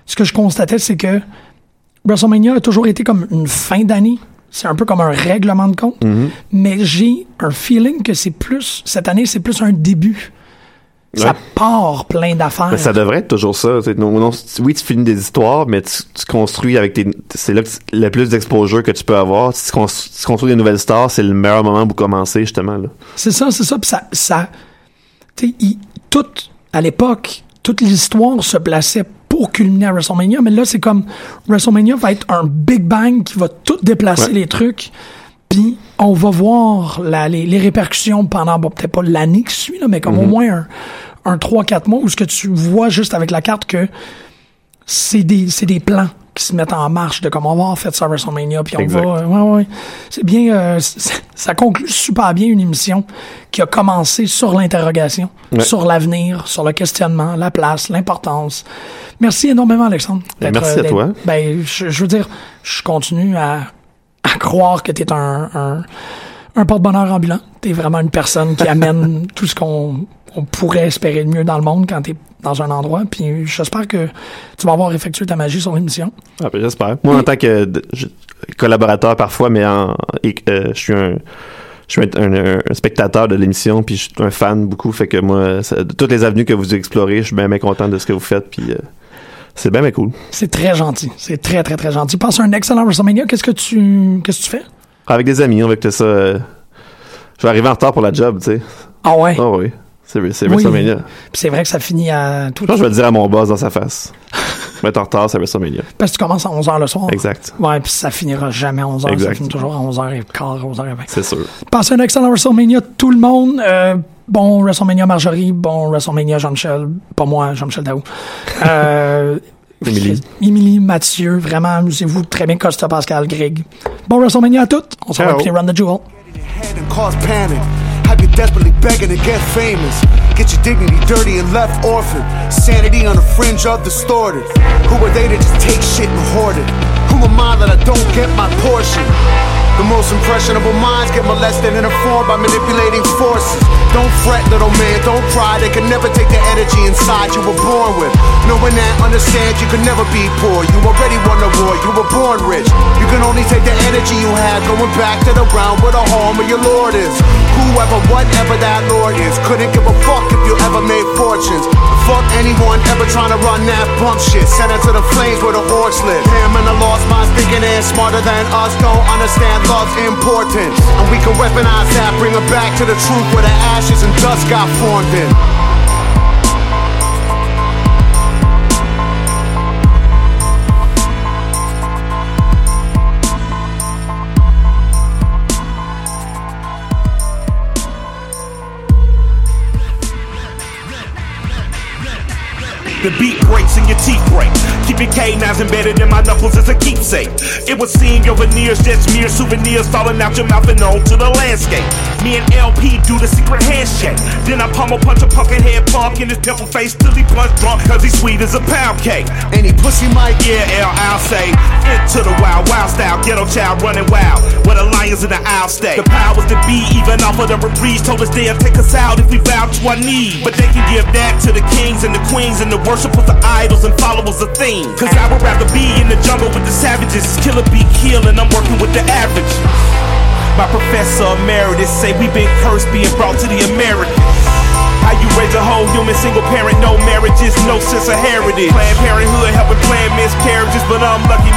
ce que je constatais, c'est que WrestleMania a toujours été comme une fin d'année. C'est un peu comme un règlement de compte. Mm-hmm. Mais j'ai un feeling que cette année, c'est plus un début. Ça part plein d'affaires. Ben, ça devrait être toujours ça. Oui, tu finis des histoires, mais tu construis avec tes... C'est là le plus d'exposure que tu peux avoir. Si tu construis des nouvelles stars, c'est le meilleur moment pour commencer, justement. Là. C'est ça. Puis ça tu sais, à l'époque, toute l'histoire se plaçait pour culminer à WrestleMania, mais là, c'est comme WrestleMania va être un Big Bang qui va tout déplacer les trucs. Puis on va voir les répercussions pendant, bon, peut-être pas l'année qui suit, là, mais comme au moins un 3-4 mois, où ce que tu vois juste avec la carte que c'est des plans qui se mettent en marche de comment on va en fait ça à WrestleMania, puis on va... Ouais. C'est bien... ça conclut super bien une émission qui a commencé sur l'interrogation, sur l'avenir, sur le questionnement, la place, l'importance. Merci énormément, Alexandre. Merci à toi. Ben, je veux dire, je continue à croire que t'es un porte-bonheur ambulant. T'es vraiment une personne qui amène tout ce qu'on pourrait espérer de mieux dans le monde quand t'es dans un endroit. Puis j'espère que tu vas avoir effectué ta magie sur l'émission. Ah, ben j'espère. Moi, en tant que collaborateur parfois, mais je suis un spectateur de l'émission, puis je suis un fan beaucoup. Fait que moi, toutes les avenues que vous explorez, je suis bien content de ce que vous faites. Puis... c'est bien cool. C'est très gentil. C'est très, très, très gentil. Passe un excellent WrestleMania. Qu'est-ce que tu fais? Avec des amis, on va écouter ça. Je vais arriver en retard pour la job, tu sais. Ah ouais? Ah oui. C'est WrestleMania. Puis c'est vrai que ça finit à... tout. Je vais le dire à mon boss dans sa face. Je vais être en retard, c'est WrestleMania. Parce que tu commences à 11h le soir. Exact. Ouais, puis ça finira jamais à 11h. Exact. Ça finit toujours à 11h15, 11h20. C'est sûr. Passez un excellent WrestleMania, tout le monde. Bon WrestleMania Marjorie, bon WrestleMania Jean-Michel, pas moi, Jean-Michel Daou. Émilie, Mathieu, vraiment, amusez-vous très bien, Costa, Pascal, Greg. Bon WrestleMania à toutes, on se voit puis Run the Jewel. I've been desperately begging to get famous. Get your dignity dirty and left orphaned. Sanity on the fringe of distorted. Who are they to just take shit and hoard it? Who am I that I don't get my portion? The most impressionable minds get molested and informed by manipulating forces. Don't fret, little man, don't cry. They can never take the energy inside you were born with. Knowing that, understand you could never be poor. You already won the war, you were born rich. You can only take the energy you had going back to the ground where the home of your Lord is. Whoever, whatever that Lord is, couldn't give a fuck if you ever made fortunes. Fuck anyone ever trying to run that bump shit. Send her to the flames where the horse lives. Him and the lost minds thinking they're smarter than us, don't understand love's importance. And we can weaponize that, bring her back to the truth where the ashes and dust got formed in. The beat breaks and your teeth break. Keeping K9s embedded in my knuckles as a keepsake. It was seeing your veneers, just mere souvenirs falling out your mouth and onto the landscape. Me and LP do the secret handshake. Then I pummel punch a pumpkin head punk in his pimple face till he punch drunk, cause he's sweet as a pound cake. Any pussy mic? Yeah, L, I'll say. Into the wild, wild style, ghetto child running wild. Where the lions in the aisle stay. The powers that be, even off of the reprise, told us they'll take us out if we bow to our knees. But they can give that to the kings and the queens and the world. Worship with the idols and followers of things. Cause I would rather be in the jungle with the savages. Killer be kill and I'm working with the average. My professor emeritus say we've been cursed being brought to the Americans. How you raise a whole human single parent, no marriages, no sense of heritage. Planned Parenthood helping plan miscarriages, but I'm lucky